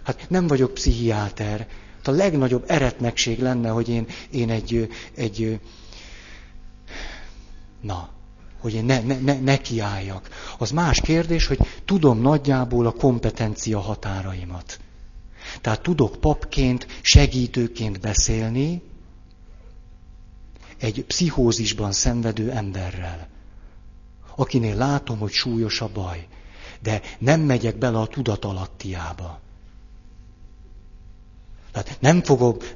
Hát nem vagyok pszichiáter. A legnagyobb eretnekség lenne, hogy én hogy én nekiálljak. Az más kérdés, hogy tudom nagyjából a kompetencia határaimat. Tehát tudok papként, segítőként beszélni egy pszichózisban szenvedő emberrel, akinél látom, hogy súlyos a baj. De nem megyek bele a tudatalattiába. Tehát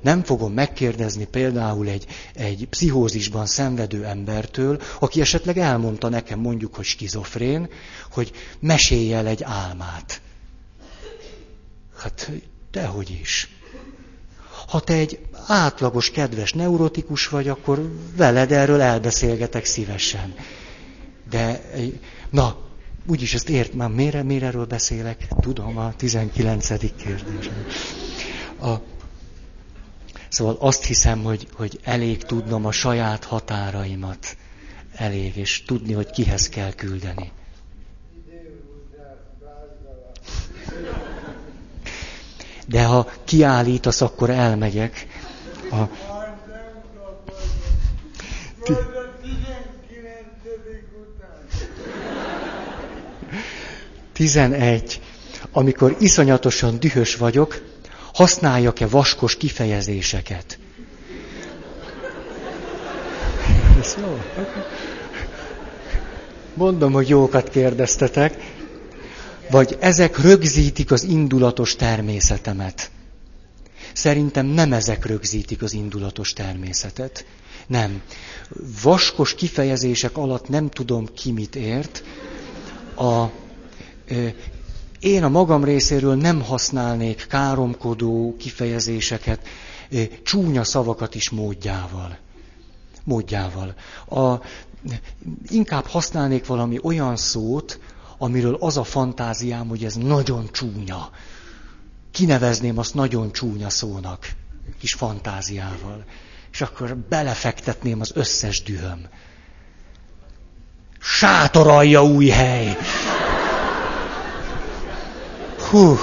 nem fogom megkérdezni például egy pszichózisban szenvedő embertől, aki esetleg elmondta nekem, mondjuk, hogy skizofrén, hogy mesélj el egy álmát. Hát dehogy is. Ha te egy átlagos, kedves neurotikus vagy, akkor veled erről elbeszélgetek szívesen. De, na, úgyis ezt ért már, mire erről beszélek? Tudom, a 19. kérdés. Szóval azt hiszem, hogy elég tudnom a saját határaimat. Elég, és tudni, hogy kihez kell küldeni. De ha kiállítasz, akkor elmegyek. Tizenegy. Amikor iszonyatosan dühös vagyok, használjak-e vaskos kifejezéseket? Ez jó. Mondom, hogy jókat kérdeztetek. Vagy ezek rögzítik az indulatos természetemet. Szerintem nem ezek rögzítik az indulatos természetet. Nem. Vaskos kifejezések alatt nem tudom ki mit ért. Én a magam részéről nem használnék káromkodó kifejezéseket, csúnya szavakat is módjával. Inkább használnék valami olyan szót, amiről az a fantáziám, hogy ez nagyon csúnya. Kinevezném azt nagyon csúnya szónak, kis fantáziával. És akkor belefektetném az összes dühöm. Sátoralja új hely! Hú!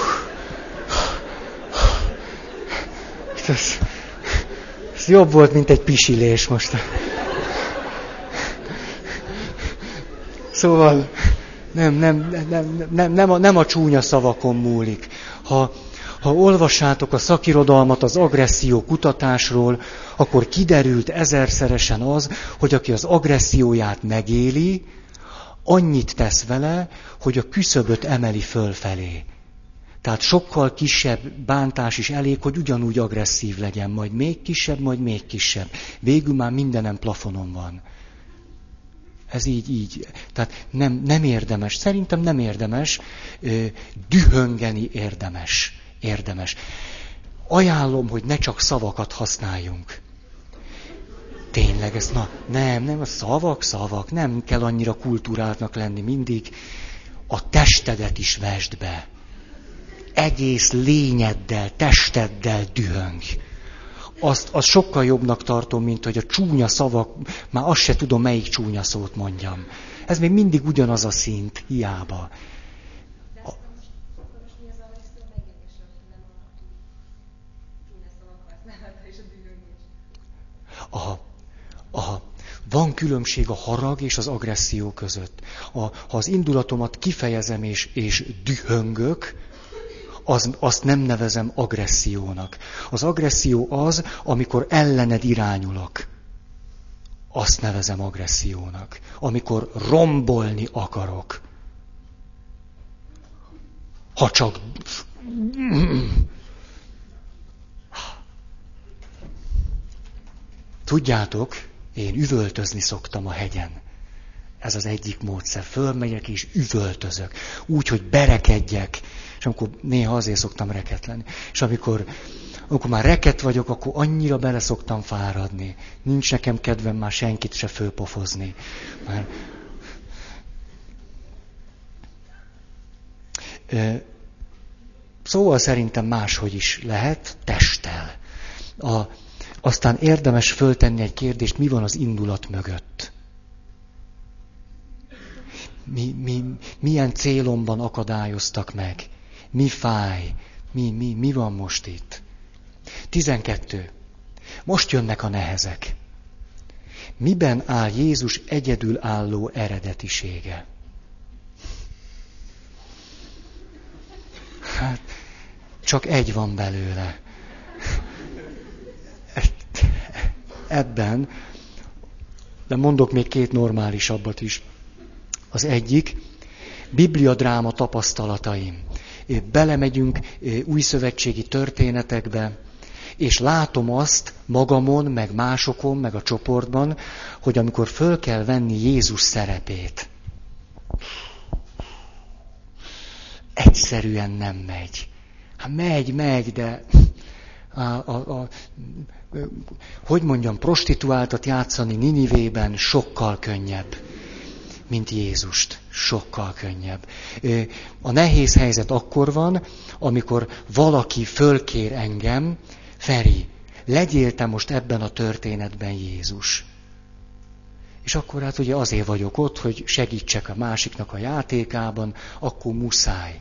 Ez jobb volt, mint egy pisilés most. Szóval... Nem a csúnya szavakon múlik. Ha olvassátok a szakirodalmat az agresszió kutatásról, akkor kiderült ezerszeresen az, hogy aki az agresszióját megéli, annyit tesz vele, hogy a küszöböt emeli fölfelé. Tehát sokkal kisebb bántás is elég, hogy ugyanúgy agresszív legyen, majd még kisebb. Végül már mindenem plafonon van. Ez így. Tehát nem érdemes, szerintem nem érdemes, dühöngeni érdemes. Ajánlom, hogy ne csak szavakat használjunk. Tényleg, ez nem, a szavak, nem kell annyira kultúráltnak lenni mindig. A testedet is vesd be. Egész lényeddel, testeddel dühöng. Azt sokkal jobbnak tartom, mint hogy a csúnya szavak, már azt se tudom, melyik csúnya szót mondjam. Ez még mindig ugyanaz a szint, hiába. Aha. Van különbség a harag és az agresszió között. Ha az indulatomat kifejezem és dühöngök, azt nem nevezem agressziónak. Az agresszió az, amikor ellened irányulok. Azt nevezem agressziónak. Amikor rombolni akarok. Ha csak... Tudjátok, én üvöltözni szoktam a hegyen. Ez az egyik módszer. Fölmegyek és üvöltözök. Úgy, hogy berekedjek. És amikor néha azért szoktam reketleni. És amikor már reket vagyok, akkor annyira bele szoktam fáradni. Nincs nekem kedvem már senkit se fölpofozni. Már... Szóval szerintem máshogy is lehet, testtel. Aztán érdemes föltenni egy kérdést, mi van az indulat mögött. Milyen célomban akadályoztak meg? Mi fáj? Mi van most itt? 12. Most jönnek a nehezek. Miben áll Jézus egyedülálló eredetisége? Hát, csak egy van belőle. Ebben, de mondok még két normálisabbat is. Az egyik, bibliadráma tapasztalataim. Belemegyünk újszövetségi történetekbe, és látom azt magamon, meg másokon, meg a csoportban, hogy amikor föl kell venni Jézus szerepét, egyszerűen nem megy. Hát megy, de prostituáltat játszani Ninivében sokkal könnyebb, mint Jézust. Sokkal könnyebb. A nehéz helyzet akkor van, amikor valaki fölkér engem, Feri, legyél te most ebben a történetben Jézus. És akkor hát ugye azért vagyok ott, hogy segítsek a másiknak a játékában, akkor muszáj.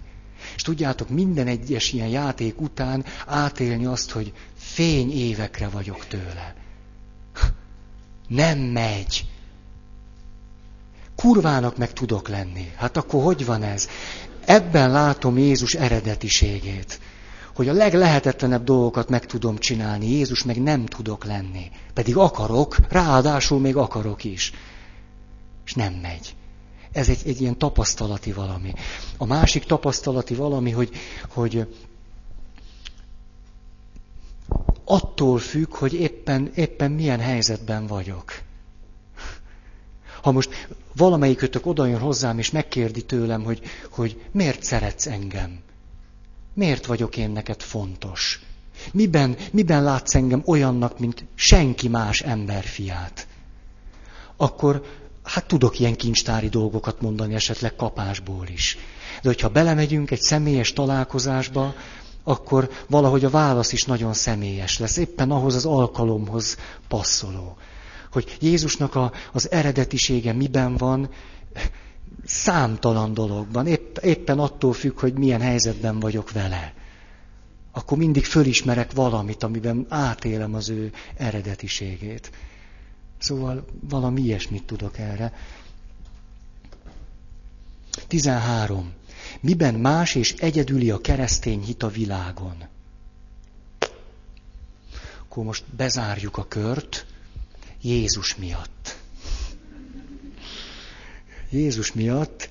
És tudjátok, minden egyes ilyen játék után átélni azt, hogy fény évekre vagyok tőle. Nem megy. Kurvának meg tudok lenni. Hát akkor hogy van ez? Ebben látom Jézus eredetiségét. Hogy a leglehetetlenebb dolgokat meg tudom csinálni, Jézus meg nem tudok lenni. Pedig akarok, ráadásul még akarok is. És nem megy. Ez egy ilyen tapasztalati valami. A másik tapasztalati valami, hogy attól függ, hogy éppen milyen helyzetben vagyok. Ha most valamelyikötök oda jön hozzám, és megkérdi tőlem, hogy miért szeretsz engem? Miért vagyok én neked fontos? Miben látsz engem olyannak, mint senki más emberfiát? Akkor hát tudok ilyen kincstári dolgokat mondani, esetleg kapásból is. De hogyha belemegyünk egy személyes találkozásba, akkor valahogy a válasz is nagyon személyes lesz, éppen ahhoz az alkalomhoz passzoló. Hogy Jézusnak az eredetisége miben van, számtalan dologban, éppen attól függ, hogy milyen helyzetben vagyok vele. Akkor mindig fölismerek valamit, amiben átélem az ő eredetiségét. Szóval valami ilyesmit tudok erre. 13. Miben más és egyedüli a keresztény hit a világon? Akkor most bezárjuk a kört Jézus miatt. Jézus miatt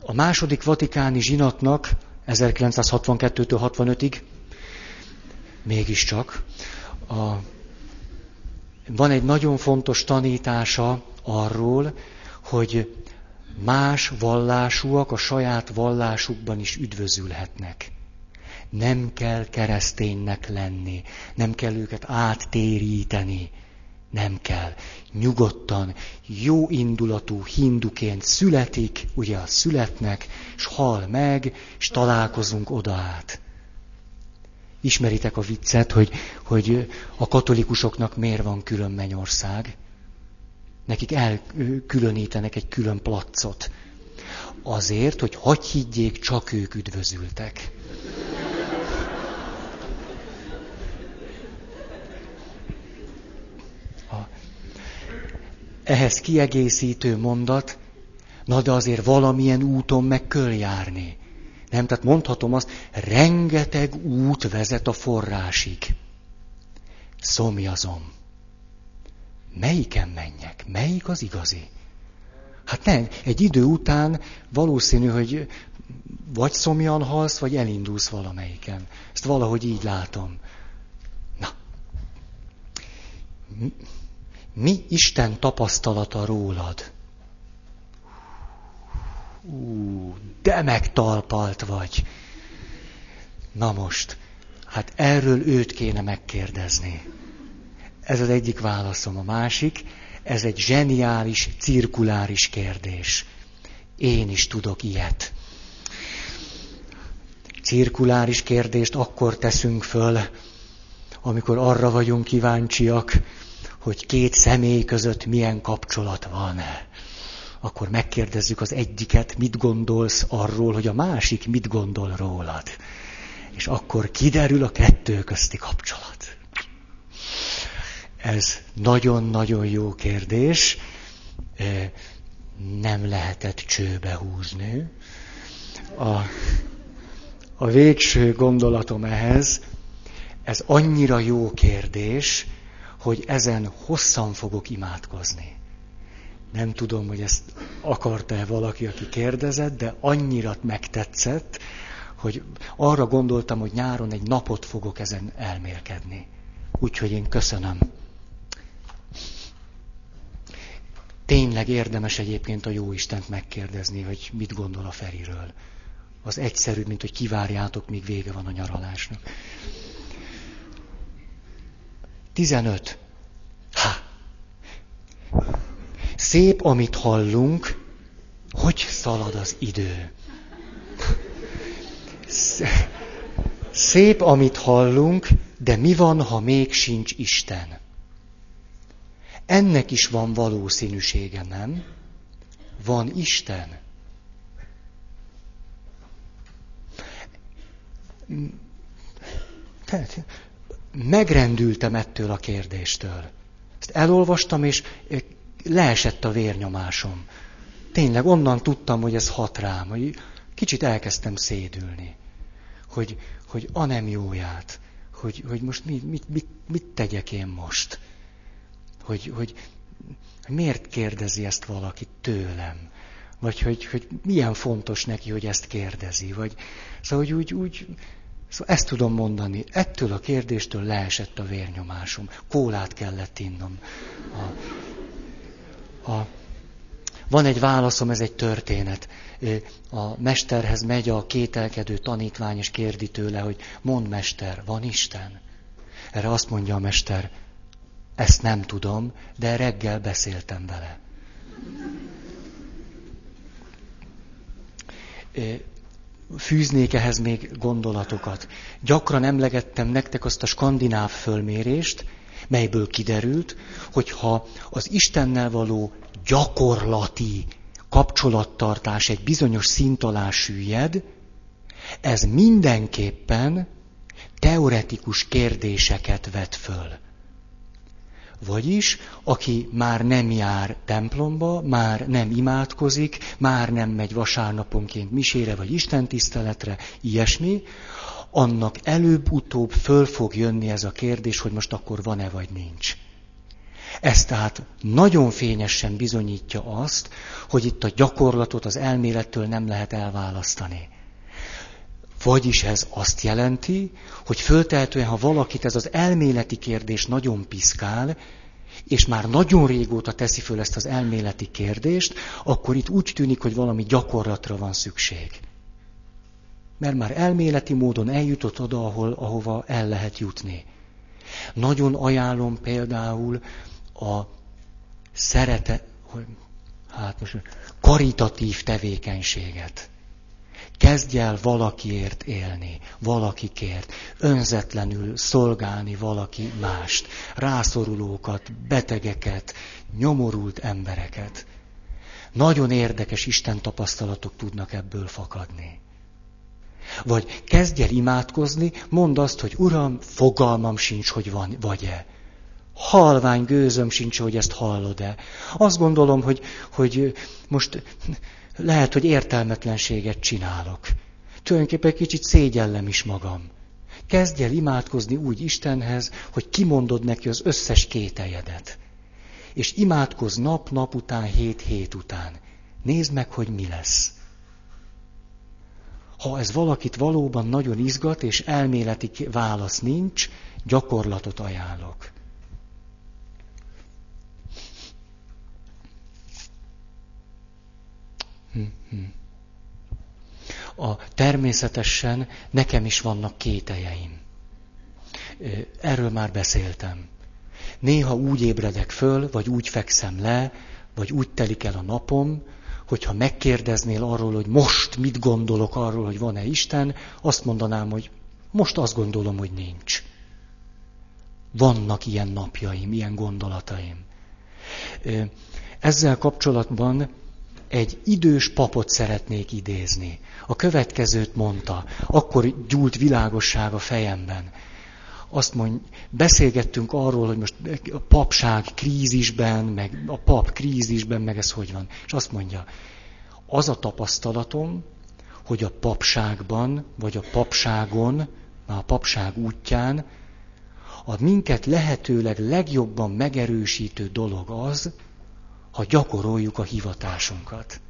a második vatikáni zsinatnak 1962-től 65-ig mégiscsak van egy nagyon fontos tanítása arról, hogy más vallásúak a saját vallásukban is üdvözülhetnek. Nem kell kereszténynek lenni, nem kell őket áttéríteni. Nem kell. Nyugodtan, jó indulatú hinduként születik, ugye a születnek, és hal meg, és találkozunk oda át. Ismeritek a viccet, hogy a katolikusoknak miért van külön mennyország? Nekik elkülönítenek egy külön placot. Azért, hogy hagy higgyék, csak ők üdvözültek. Ehhez kiegészítő mondat, na de azért valamilyen úton meg kell járni. Nem, tehát mondhatom azt, rengeteg út vezet a forrásig. Szomjazom. Melyiken menjek? Melyik az igazi? Hát nem, egy idő után valószínű, hogy vagy szomjan halsz, vagy elindulsz valamelyiken. Ezt valahogy így látom. Na. Mi Isten tapasztalata rólad? De megtalpalt vagy. Na most, hát erről őt kéne megkérdezni. Ez az egyik válaszom. A másik, ez egy zseniális, cirkuláris kérdés. Én is tudok ilyet. Cirkuláris kérdést akkor teszünk föl, amikor arra vagyunk kíváncsiak, hogy két személy között milyen kapcsolat van. Akkor megkérdezzük az egyiket, mit gondolsz arról, hogy a másik mit gondol rólad. És akkor kiderül a kettő közti kapcsolat. Ez nagyon-nagyon jó kérdés. Nem lehetett csőbe húzni. A végső gondolatom ehhez, ez annyira jó kérdés, hogy ezen hosszan fogok imádkozni. Nem tudom, hogy ezt akarta-e valaki, aki kérdezett, de annyira megtetszett, hogy arra gondoltam, hogy nyáron egy napot fogok ezen elmélkedni. Úgyhogy én köszönöm. Tényleg érdemes egyébként a Jóistent megkérdezni, hogy mit gondol a Feriről. az egyszerűbb, mint hogy kivárjátok, míg vége van a nyaralásnak. 15. Szép, amit hallunk, hogy szalad az idő. Szép, amit hallunk, de mi van, ha még sincs Isten? Ennek is van valószínűsége, nem? Van Isten. Megrendültem ettől a kérdéstől. Ezt elolvastam, és leesett a vérnyomásom. Tényleg onnan tudtam, hogy ez hat rám, hogy kicsit elkezdtem szédülni. Hogy a nem jóját, hogy most mit tegyek én most? Hogy miért kérdezi ezt valaki tőlem? Vagy hogy milyen fontos neki, hogy ezt kérdezi? Vagy, szóval hogy szóval ezt tudom mondani. Ettől a kérdéstől leesett a vérnyomásom. Kólát kellett innom. Van egy válaszom, ez egy történet. A mesterhez megy a kételkedő tanítvány, és kérdi tőle, hogy mondd mester, van Isten? Erre azt mondja a mester, ezt nem tudom, de reggel beszéltem vele. Fűznék ehhez még gondolatokat. Gyakran emlegettem nektek azt a skandináv fölmérést, melyből kiderült, hogy ha az Istennel való gyakorlati kapcsolattartás egy bizonyos szint alá süllyed, ez mindenképpen teoretikus kérdéseket vet föl. Vagyis, aki már nem jár templomba, már nem imádkozik, már nem megy vasárnaponként misére vagy istentiszteletre, ilyesmi, annak előbb-utóbb föl fog jönni ez a kérdés, hogy most akkor van-e vagy nincs. Ez tehát nagyon fényesen bizonyítja azt, hogy itt a gyakorlatot az elmélettől nem lehet elválasztani. Vagyis ez azt jelenti, hogy föltehetően, ha valakit ez az elméleti kérdés nagyon piszkál, és már nagyon régóta teszi föl ezt az elméleti kérdést, akkor itt úgy tűnik, hogy valami gyakorlatra van szükség. Mert már elméleti módon eljutott oda, ahova el lehet jutni. Nagyon ajánlom például a karitatív tevékenységet. Kezdj el valakiért élni, valakikért, önzetlenül szolgálni valaki mást, rászorulókat, betegeket, nyomorult embereket. Nagyon érdekes Isten tapasztalatok tudnak ebből fakadni. Vagy kezdj el imádkozni, mondd azt, hogy Uram, fogalmam sincs, hogy van vagy-e. Halvány gőzöm sincs, hogy ezt hallod-e. Azt gondolom, hogy most lehet, hogy értelmetlenséget csinálok. Tulajdonképpen kicsit szégyellem is magam. Kezdj el imádkozni úgy Istenhez, hogy kimondod neki az összes kételjedet. És imádkozz nap után, hét után. Nézd meg, hogy mi lesz. Ha ez valakit valóban nagyon izgat, és elméleti válasz nincs, gyakorlatot ajánlok. Természetesen nekem is vannak kételjeim. Erről már beszéltem. Néha úgy ébredek föl, vagy úgy fekszem le, vagy úgy telik el a napom, hogyha megkérdeznél arról, hogy most mit gondolok arról, hogy van-e Isten, azt mondanám, hogy most azt gondolom, hogy nincs. Vannak ilyen napjaim, ilyen gondolataim. Ezzel kapcsolatban egy idős papot szeretnék idézni. A következőt mondta, akkor gyúlt világosság a fejemben. Azt mondja, beszélgettünk arról, hogy most a papság krízisben, meg a pap krízisben, meg ez hogy van. És azt mondja, az a tapasztalatom, hogy a papságban, vagy a papságon, a papság útján a minket lehetőleg legjobban megerősítő dolog az, ha gyakoroljuk a hivatásunkat.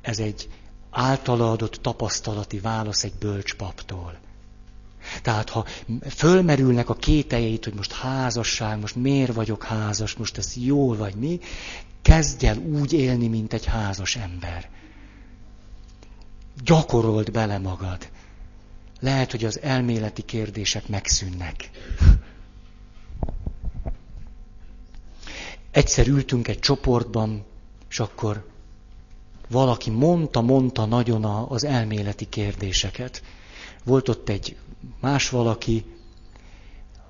Ez egy általa adott tapasztalati válasz egy bölcs paptól. Tehát ha fölmerülnek a kételjeid, hogy most házasság, most miért vagyok házas, most ez jól vagy mi, kezdj el úgy élni, mint egy házas ember. Gyakorold bele magad. Lehet, hogy az elméleti kérdések megszűnnek. Egyszer ültünk egy csoportban, és akkor valaki mondta nagyon az elméleti kérdéseket. Volt ott egy más valaki,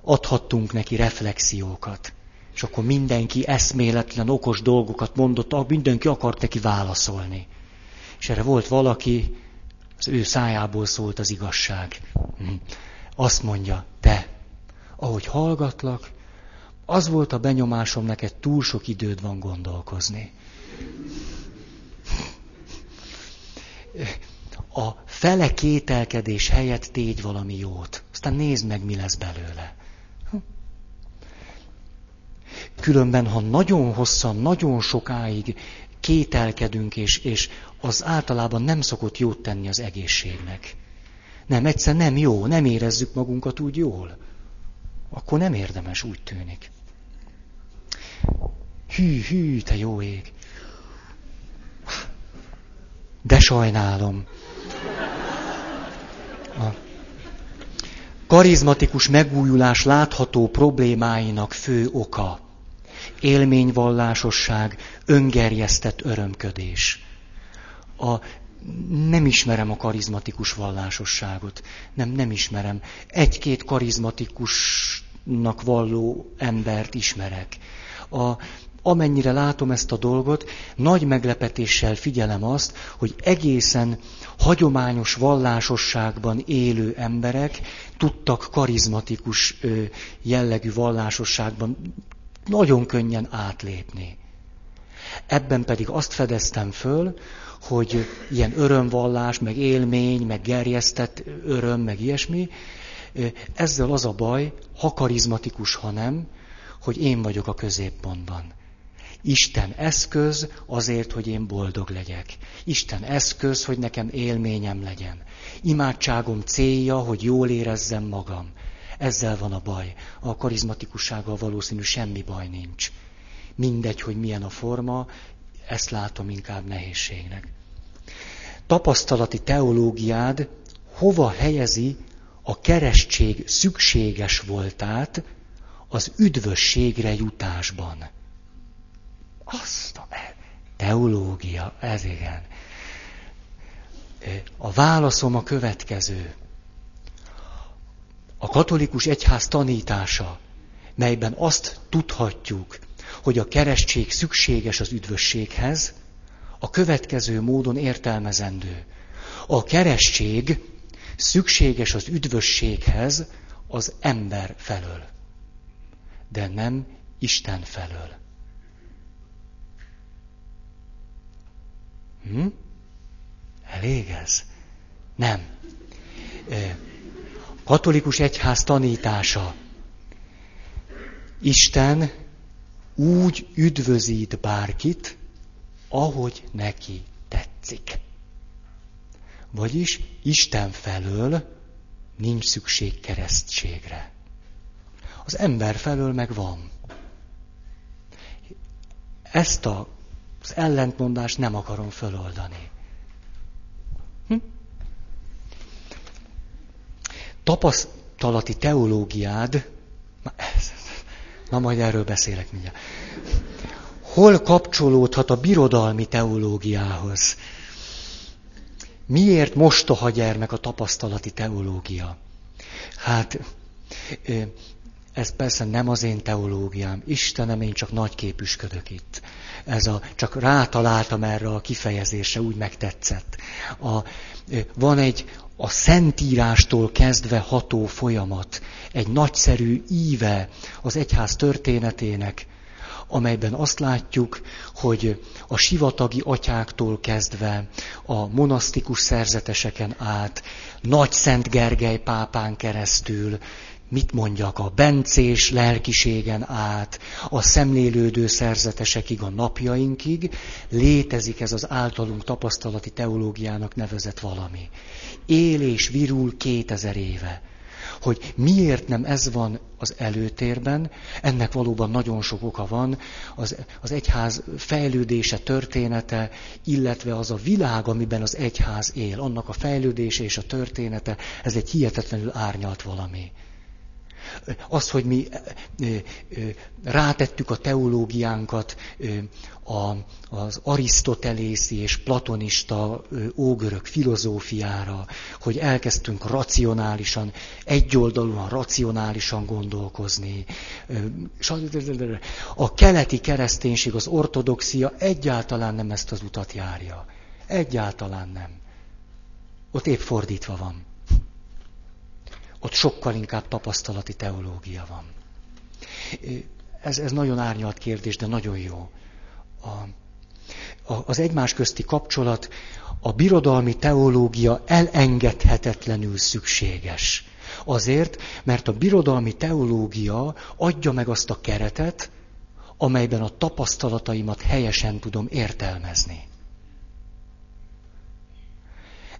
adhattunk neki reflexiókat. És akkor mindenki eszméletlen, okos dolgokat mondott, mindenki akart neki válaszolni. És erre volt valaki, az ő szájából szólt az igazság. Azt mondja, te, ahogy hallgatlak, az volt a benyomásom, neked túl sok időd van gondolkozni. A fele kételkedés helyett tégy valami jót. Aztán nézd meg, mi lesz belőle. Különben, ha nagyon hosszan, nagyon sokáig kételkedünk, és az általában nem szokott jót tenni az egészségnek. Nem, egyszer nem jó, nem érezzük magunkat úgy jól. Akkor nem érdemes, úgy tűnik. Hű, te jó ég. De sajnálom. A karizmatikus megújulás látható problémáinak fő oka: élményvallásosság, öngerjesztett örömködés. Nem ismerem a karizmatikus vallásosságot. Nem ismerem. Egy-két karizmatikusnak valló embert ismerek. Amennyire látom ezt a dolgot, nagy meglepetéssel figyelem azt, hogy egészen hagyományos vallásosságban élő emberek tudtak karizmatikus jellegű vallásosságban nagyon könnyen átlépni. Ebben pedig azt fedeztem föl, hogy ilyen örömvallás, meg élmény, meg gerjesztett öröm, meg ilyesmi, ezzel az a baj, ha karizmatikus, ha nem, hogy én vagyok a középpontban. Isten eszköz azért, hogy én boldog legyek. Isten eszköz, hogy nekem élményem legyen. Imádságom célja, hogy jól érezzem magam. Ezzel van a baj. A karizmatikussággal valószínű semmi baj nincs. Mindegy, hogy milyen a forma, ezt látom inkább nehézségnek. Tapasztalati teológiád hova helyezi a keresztség szükséges voltát az üdvösségre jutásban? Azt a teológia, ez igen. A válaszom a következő. A katolikus egyház tanítása, melyben azt tudhatjuk, hogy a keresztség szükséges az üdvösséghez, a következő módon értelmezendő. A keresztség szükséges az üdvösséghez az ember felől, de nem Isten felől. Elég ez? Nem. Katolikus egyház tanítása: Isten úgy üdvözít bárkit, ahogy neki tetszik. Vagyis Isten felől nincs szükség keresztségre. Az ember felől meg van. Ezt az ellentmondást nem akarom föloldani. Tapasztalati teológiád... Na, majd erről beszélek mindjárt. Hol kapcsolódhat a birodalmi teológiához? Miért mostoha gyermek a tapasztalati teológia? Hát, ez persze nem az én teológiám. Istenem, én csak nagyképüsködök itt. Csak rátaláltam erre a kifejezésre, úgy megtetszett. Van egy a Szentírástól kezdve ható folyamat, egy nagyszerű íve az egyház történetének, amelyben azt látjuk, hogy a sivatagi atyáktól kezdve a monasztikus szerzeteseken át, Nagy Szent Gergely pápán keresztül, mit mondjak, a bencés lelkiségen át, a szemlélődő szerzetesekig, a napjainkig létezik ez az általunk tapasztalati teológiának nevezett valami. Él és virul 2000 éve. hogy miért nem ez van az előtérben, ennek valóban nagyon sok oka van, az egyház fejlődése, története, illetve az a világ, amiben az egyház él, annak a fejlődése és a története, ez egy hihetetlenül árnyalt valami. Az, hogy mi rátettük a teológiánkat az arisztotelészi és platonista ógörök filozófiára, hogy elkezdtünk racionálisan, egyoldalúan racionálisan gondolkozni. A keleti kereszténység, az ortodoxia egyáltalán nem ezt az utat járja. Egyáltalán nem. Ott épp fordítva van. Ott sokkal inkább tapasztalati teológia van. Ez nagyon árnyalt kérdés, de nagyon jó. Az egymás közti kapcsolat, a birodalmi teológia elengedhetetlenül szükséges. Azért, mert a birodalmi teológia adja meg azt a keretet, amelyben a tapasztalataimat helyesen tudom értelmezni.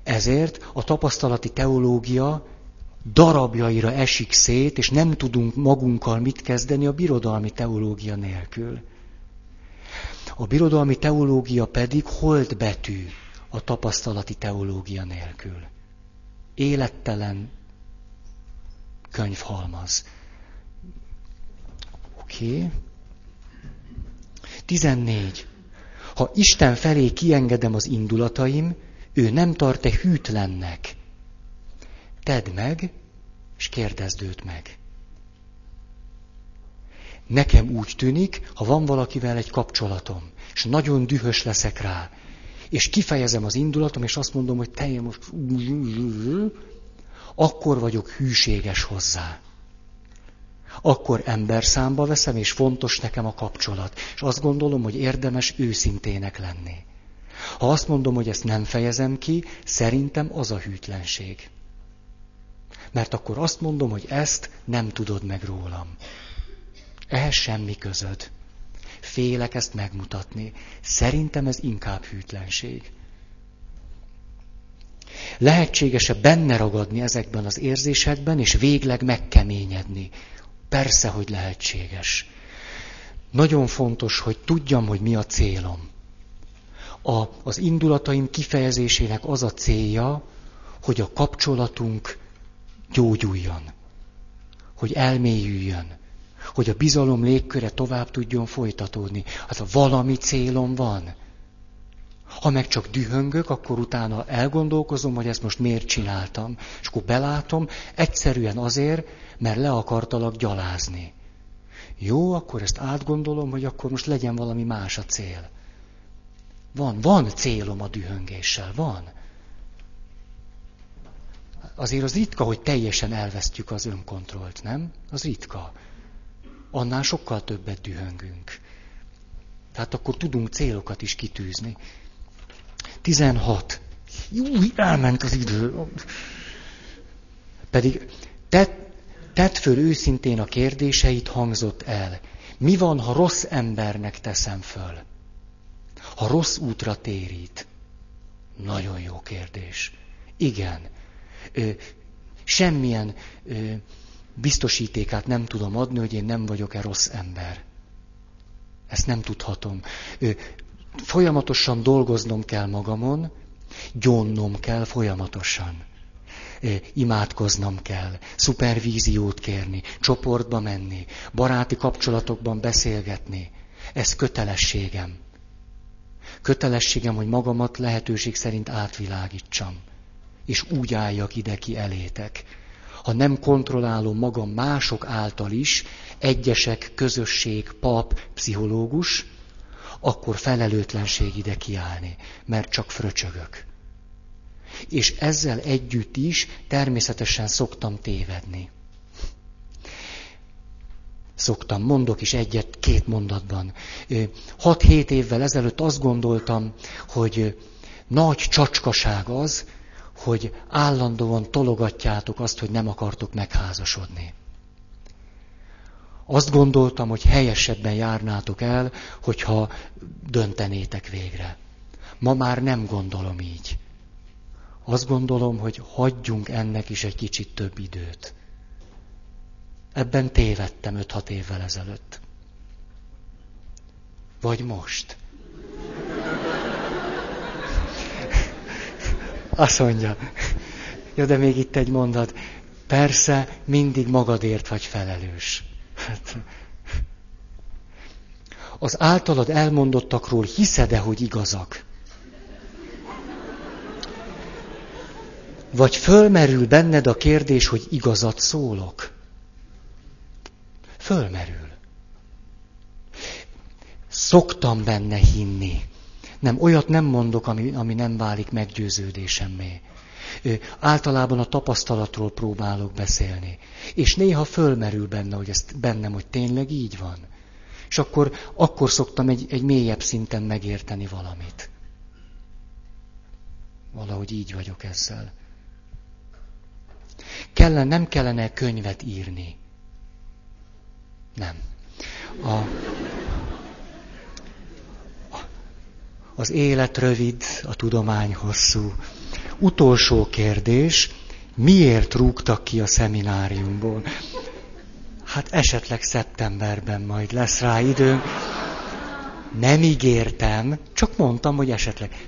Ezért a tapasztalati teológia darabjaira esik szét, és nem tudunk magunkkal mit kezdeni a birodalmi teológia nélkül. A birodalmi teológia pedig holtbetű a tapasztalati teológia nélkül. Élettelen könyvhalmaz. Oké. 14. Ha Isten felé kiengedem az indulataim, ő nem tart-e hűtlennek? Tedd meg, és kérdezd őt meg. Nekem úgy tűnik, ha van valakivel egy kapcsolatom, és nagyon dühös leszek rá, és kifejezem az indulatom, és azt mondom, hogy te most... Akkor vagyok hűséges hozzá. Akkor emberszámba veszem, és fontos nekem a kapcsolat. És azt gondolom, hogy érdemes őszintének lenni. Ha azt mondom, hogy ezt nem fejezem ki, szerintem az a hűtlenség. Mert akkor azt mondom, hogy ezt nem tudod meg rólam. Ehhez semmi közöd. Félek ezt megmutatni. Szerintem ez inkább hűtlenség. Lehetséges-e benne ragadni ezekben az érzésekben, és végleg megkeményedni? Persze, hogy lehetséges. Nagyon fontos, hogy tudjam, hogy mi a célom. Az indulataim kifejezésének az a célja, hogy a kapcsolatunk gyógyuljon, hogy elmélyüljön, hogy a bizalom légköre tovább tudjon folytatódni. Hát ha valami célom van, ha meg csak dühöngök, akkor utána elgondolkozom, hogy ezt most miért csináltam, és akkor belátom, egyszerűen azért, mert le akartalak gyalázni. Jó, akkor ezt átgondolom, hogy akkor most legyen valami más a cél. Van célom a dühöngéssel, van. Azért az ritka, hogy teljesen elvesztjük az önkontrollt, nem? Az ritka. Annál sokkal többet dühöngünk. Tehát akkor tudunk célokat is kitűzni. 16. Júj, elment az idő. Pedig tedd föl őszintén a kérdéseit, hangzott el. Mi van, ha rossz embernek teszem föl? Ha rossz útra térít? Nagyon jó kérdés. Igen. Semmilyen biztosítékát nem tudom adni, hogy én nem vagyok-e rossz ember. Ezt nem tudhatom. Folyamatosan dolgoznom kell magamon, gyónnom kell folyamatosan. Imádkoznom kell, szupervíziót kérni, csoportba menni, baráti kapcsolatokban beszélgetni. Ez kötelességem. Kötelességem, hogy magamat lehetőség szerint átvilágítsam. És úgy álljak ide ki elétek. Ha nem kontrollálom magam mások által is, egyesek, közösség, pap, pszichológus, akkor felelőtlenség ide kiállni, mert csak fröcsögök. És ezzel együtt is természetesen szoktam tévedni. Mondok is egyet, két mondatban. 6-7 évvel ezelőtt azt gondoltam, hogy nagy csacskaság az, hogy állandóan tologatjátok azt, hogy nem akartok megházasodni. Azt gondoltam, hogy helyesebben járnátok el, hogyha döntenétek végre. Ma már nem gondolom így. Azt gondolom, hogy hagyjunk ennek is egy kicsit több időt. Ebben tévedtem 5-6 évvel ezelőtt. Vagy most. Azt mondja, ja, de még itt egy mondat. Persze, mindig magadért vagy felelős. Az általad elmondottakról hiszed-e, hogy igazak? Vagy fölmerül benned a kérdés, hogy igazat szólok? Fölmerül. Szoktam benne hinni. Nem, olyat nem mondok, ami nem válik meggyőződésemmé. Általában a tapasztalatról próbálok beszélni. És néha fölmerül benne, hogy ezt bennem, hogy tényleg így van. És akkor szoktam egy mélyebb szinten megérteni valamit. Valahogy így vagyok ezzel. Nem kellene könyvet írni? Nem. Az élet rövid, a tudomány hosszú. Utolsó kérdés, miért rúgtak ki a szemináriumból? Hát esetleg szeptemberben majd lesz rá időm. Nem ígértem, csak mondtam, hogy esetleg.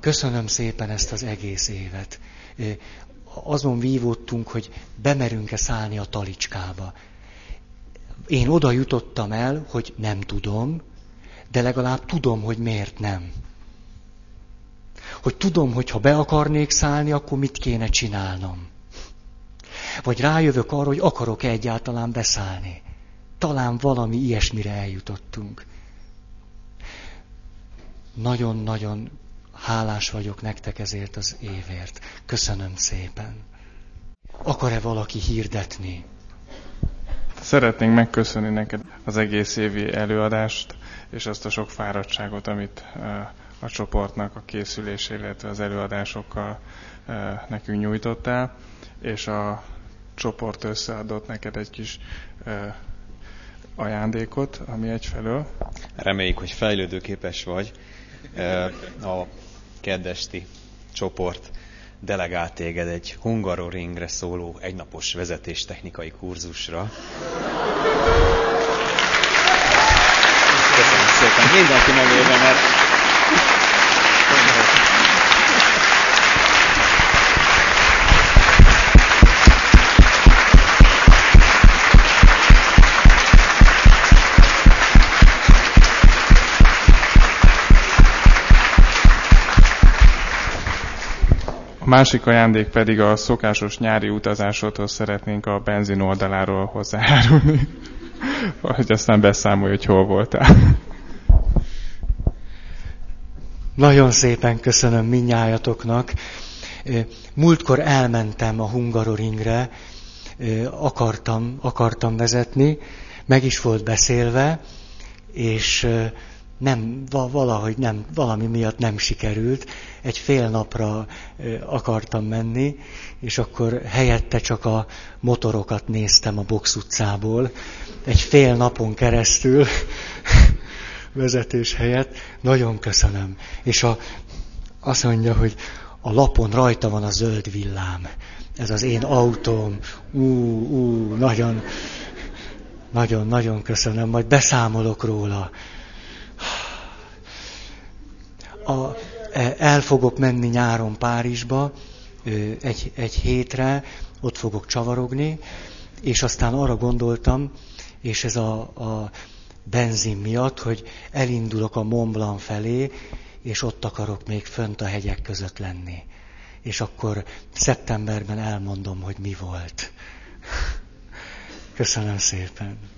Köszönöm szépen ezt az egész évet. Azon vívódtunk, hogy bemerünk-e szállni a talicskába. Én oda jutottam el, hogy nem tudom, de legalább tudom, hogy miért nem. Hogy tudom, hogy ha be akarnék szállni, akkor mit kéne csinálnom. Vagy rájövök arra, hogy akarok-e egyáltalán beszállni. Talán valami ilyesmire eljutottunk. Nagyon-nagyon hálás vagyok nektek ezért az évért. Köszönöm szépen. Akar-e valaki hirdetni? Szeretnénk megköszönni neked az egész évi előadást, és azt a sok fáradtságot, amit a csoportnak a készülésére, illetve az előadásokkal nekünk nyújtottál, és a csoport összeadott neked egy kis ajándékot, ami egyfelől. Reméljük, hogy fejlődőképes vagy. A keddesti csoport delegált téged egy Hungaroringre szóló egynapos vezetéstechnikai kurzusra. Köszönöm szépen mindenki nevében, mert a másik ajándék pedig a szokásos nyári utazásodhoz szeretnénk a benzin oldaláról hozzájárulni, hogy aztán beszámolj, hogy hol voltál. Nagyon szépen köszönöm mindnyájatoknak. Múltkor elmentem a Hungaroringre, akartam vezetni, meg is volt beszélve, és valami miatt nem sikerült. Egy fél napra akartam menni, és akkor helyette csak a motorokat néztem a Box utcából. Egy fél napon keresztül vezetés helyett. Nagyon köszönöm. És azt mondja, hogy a lapon rajta van a zöld villám. Ez az én autóm. Nagyon, nagyon, nagyon köszönöm. Majd beszámolok róla. El fogok menni nyáron Párizsba egy hétre, ott fogok csavarogni, és aztán arra gondoltam, és ez a benzin miatt, hogy elindulok a Mont Blanc felé, és ott akarok még fönt a hegyek között lenni. És akkor szeptemberben elmondom, hogy mi volt. Köszönöm szépen!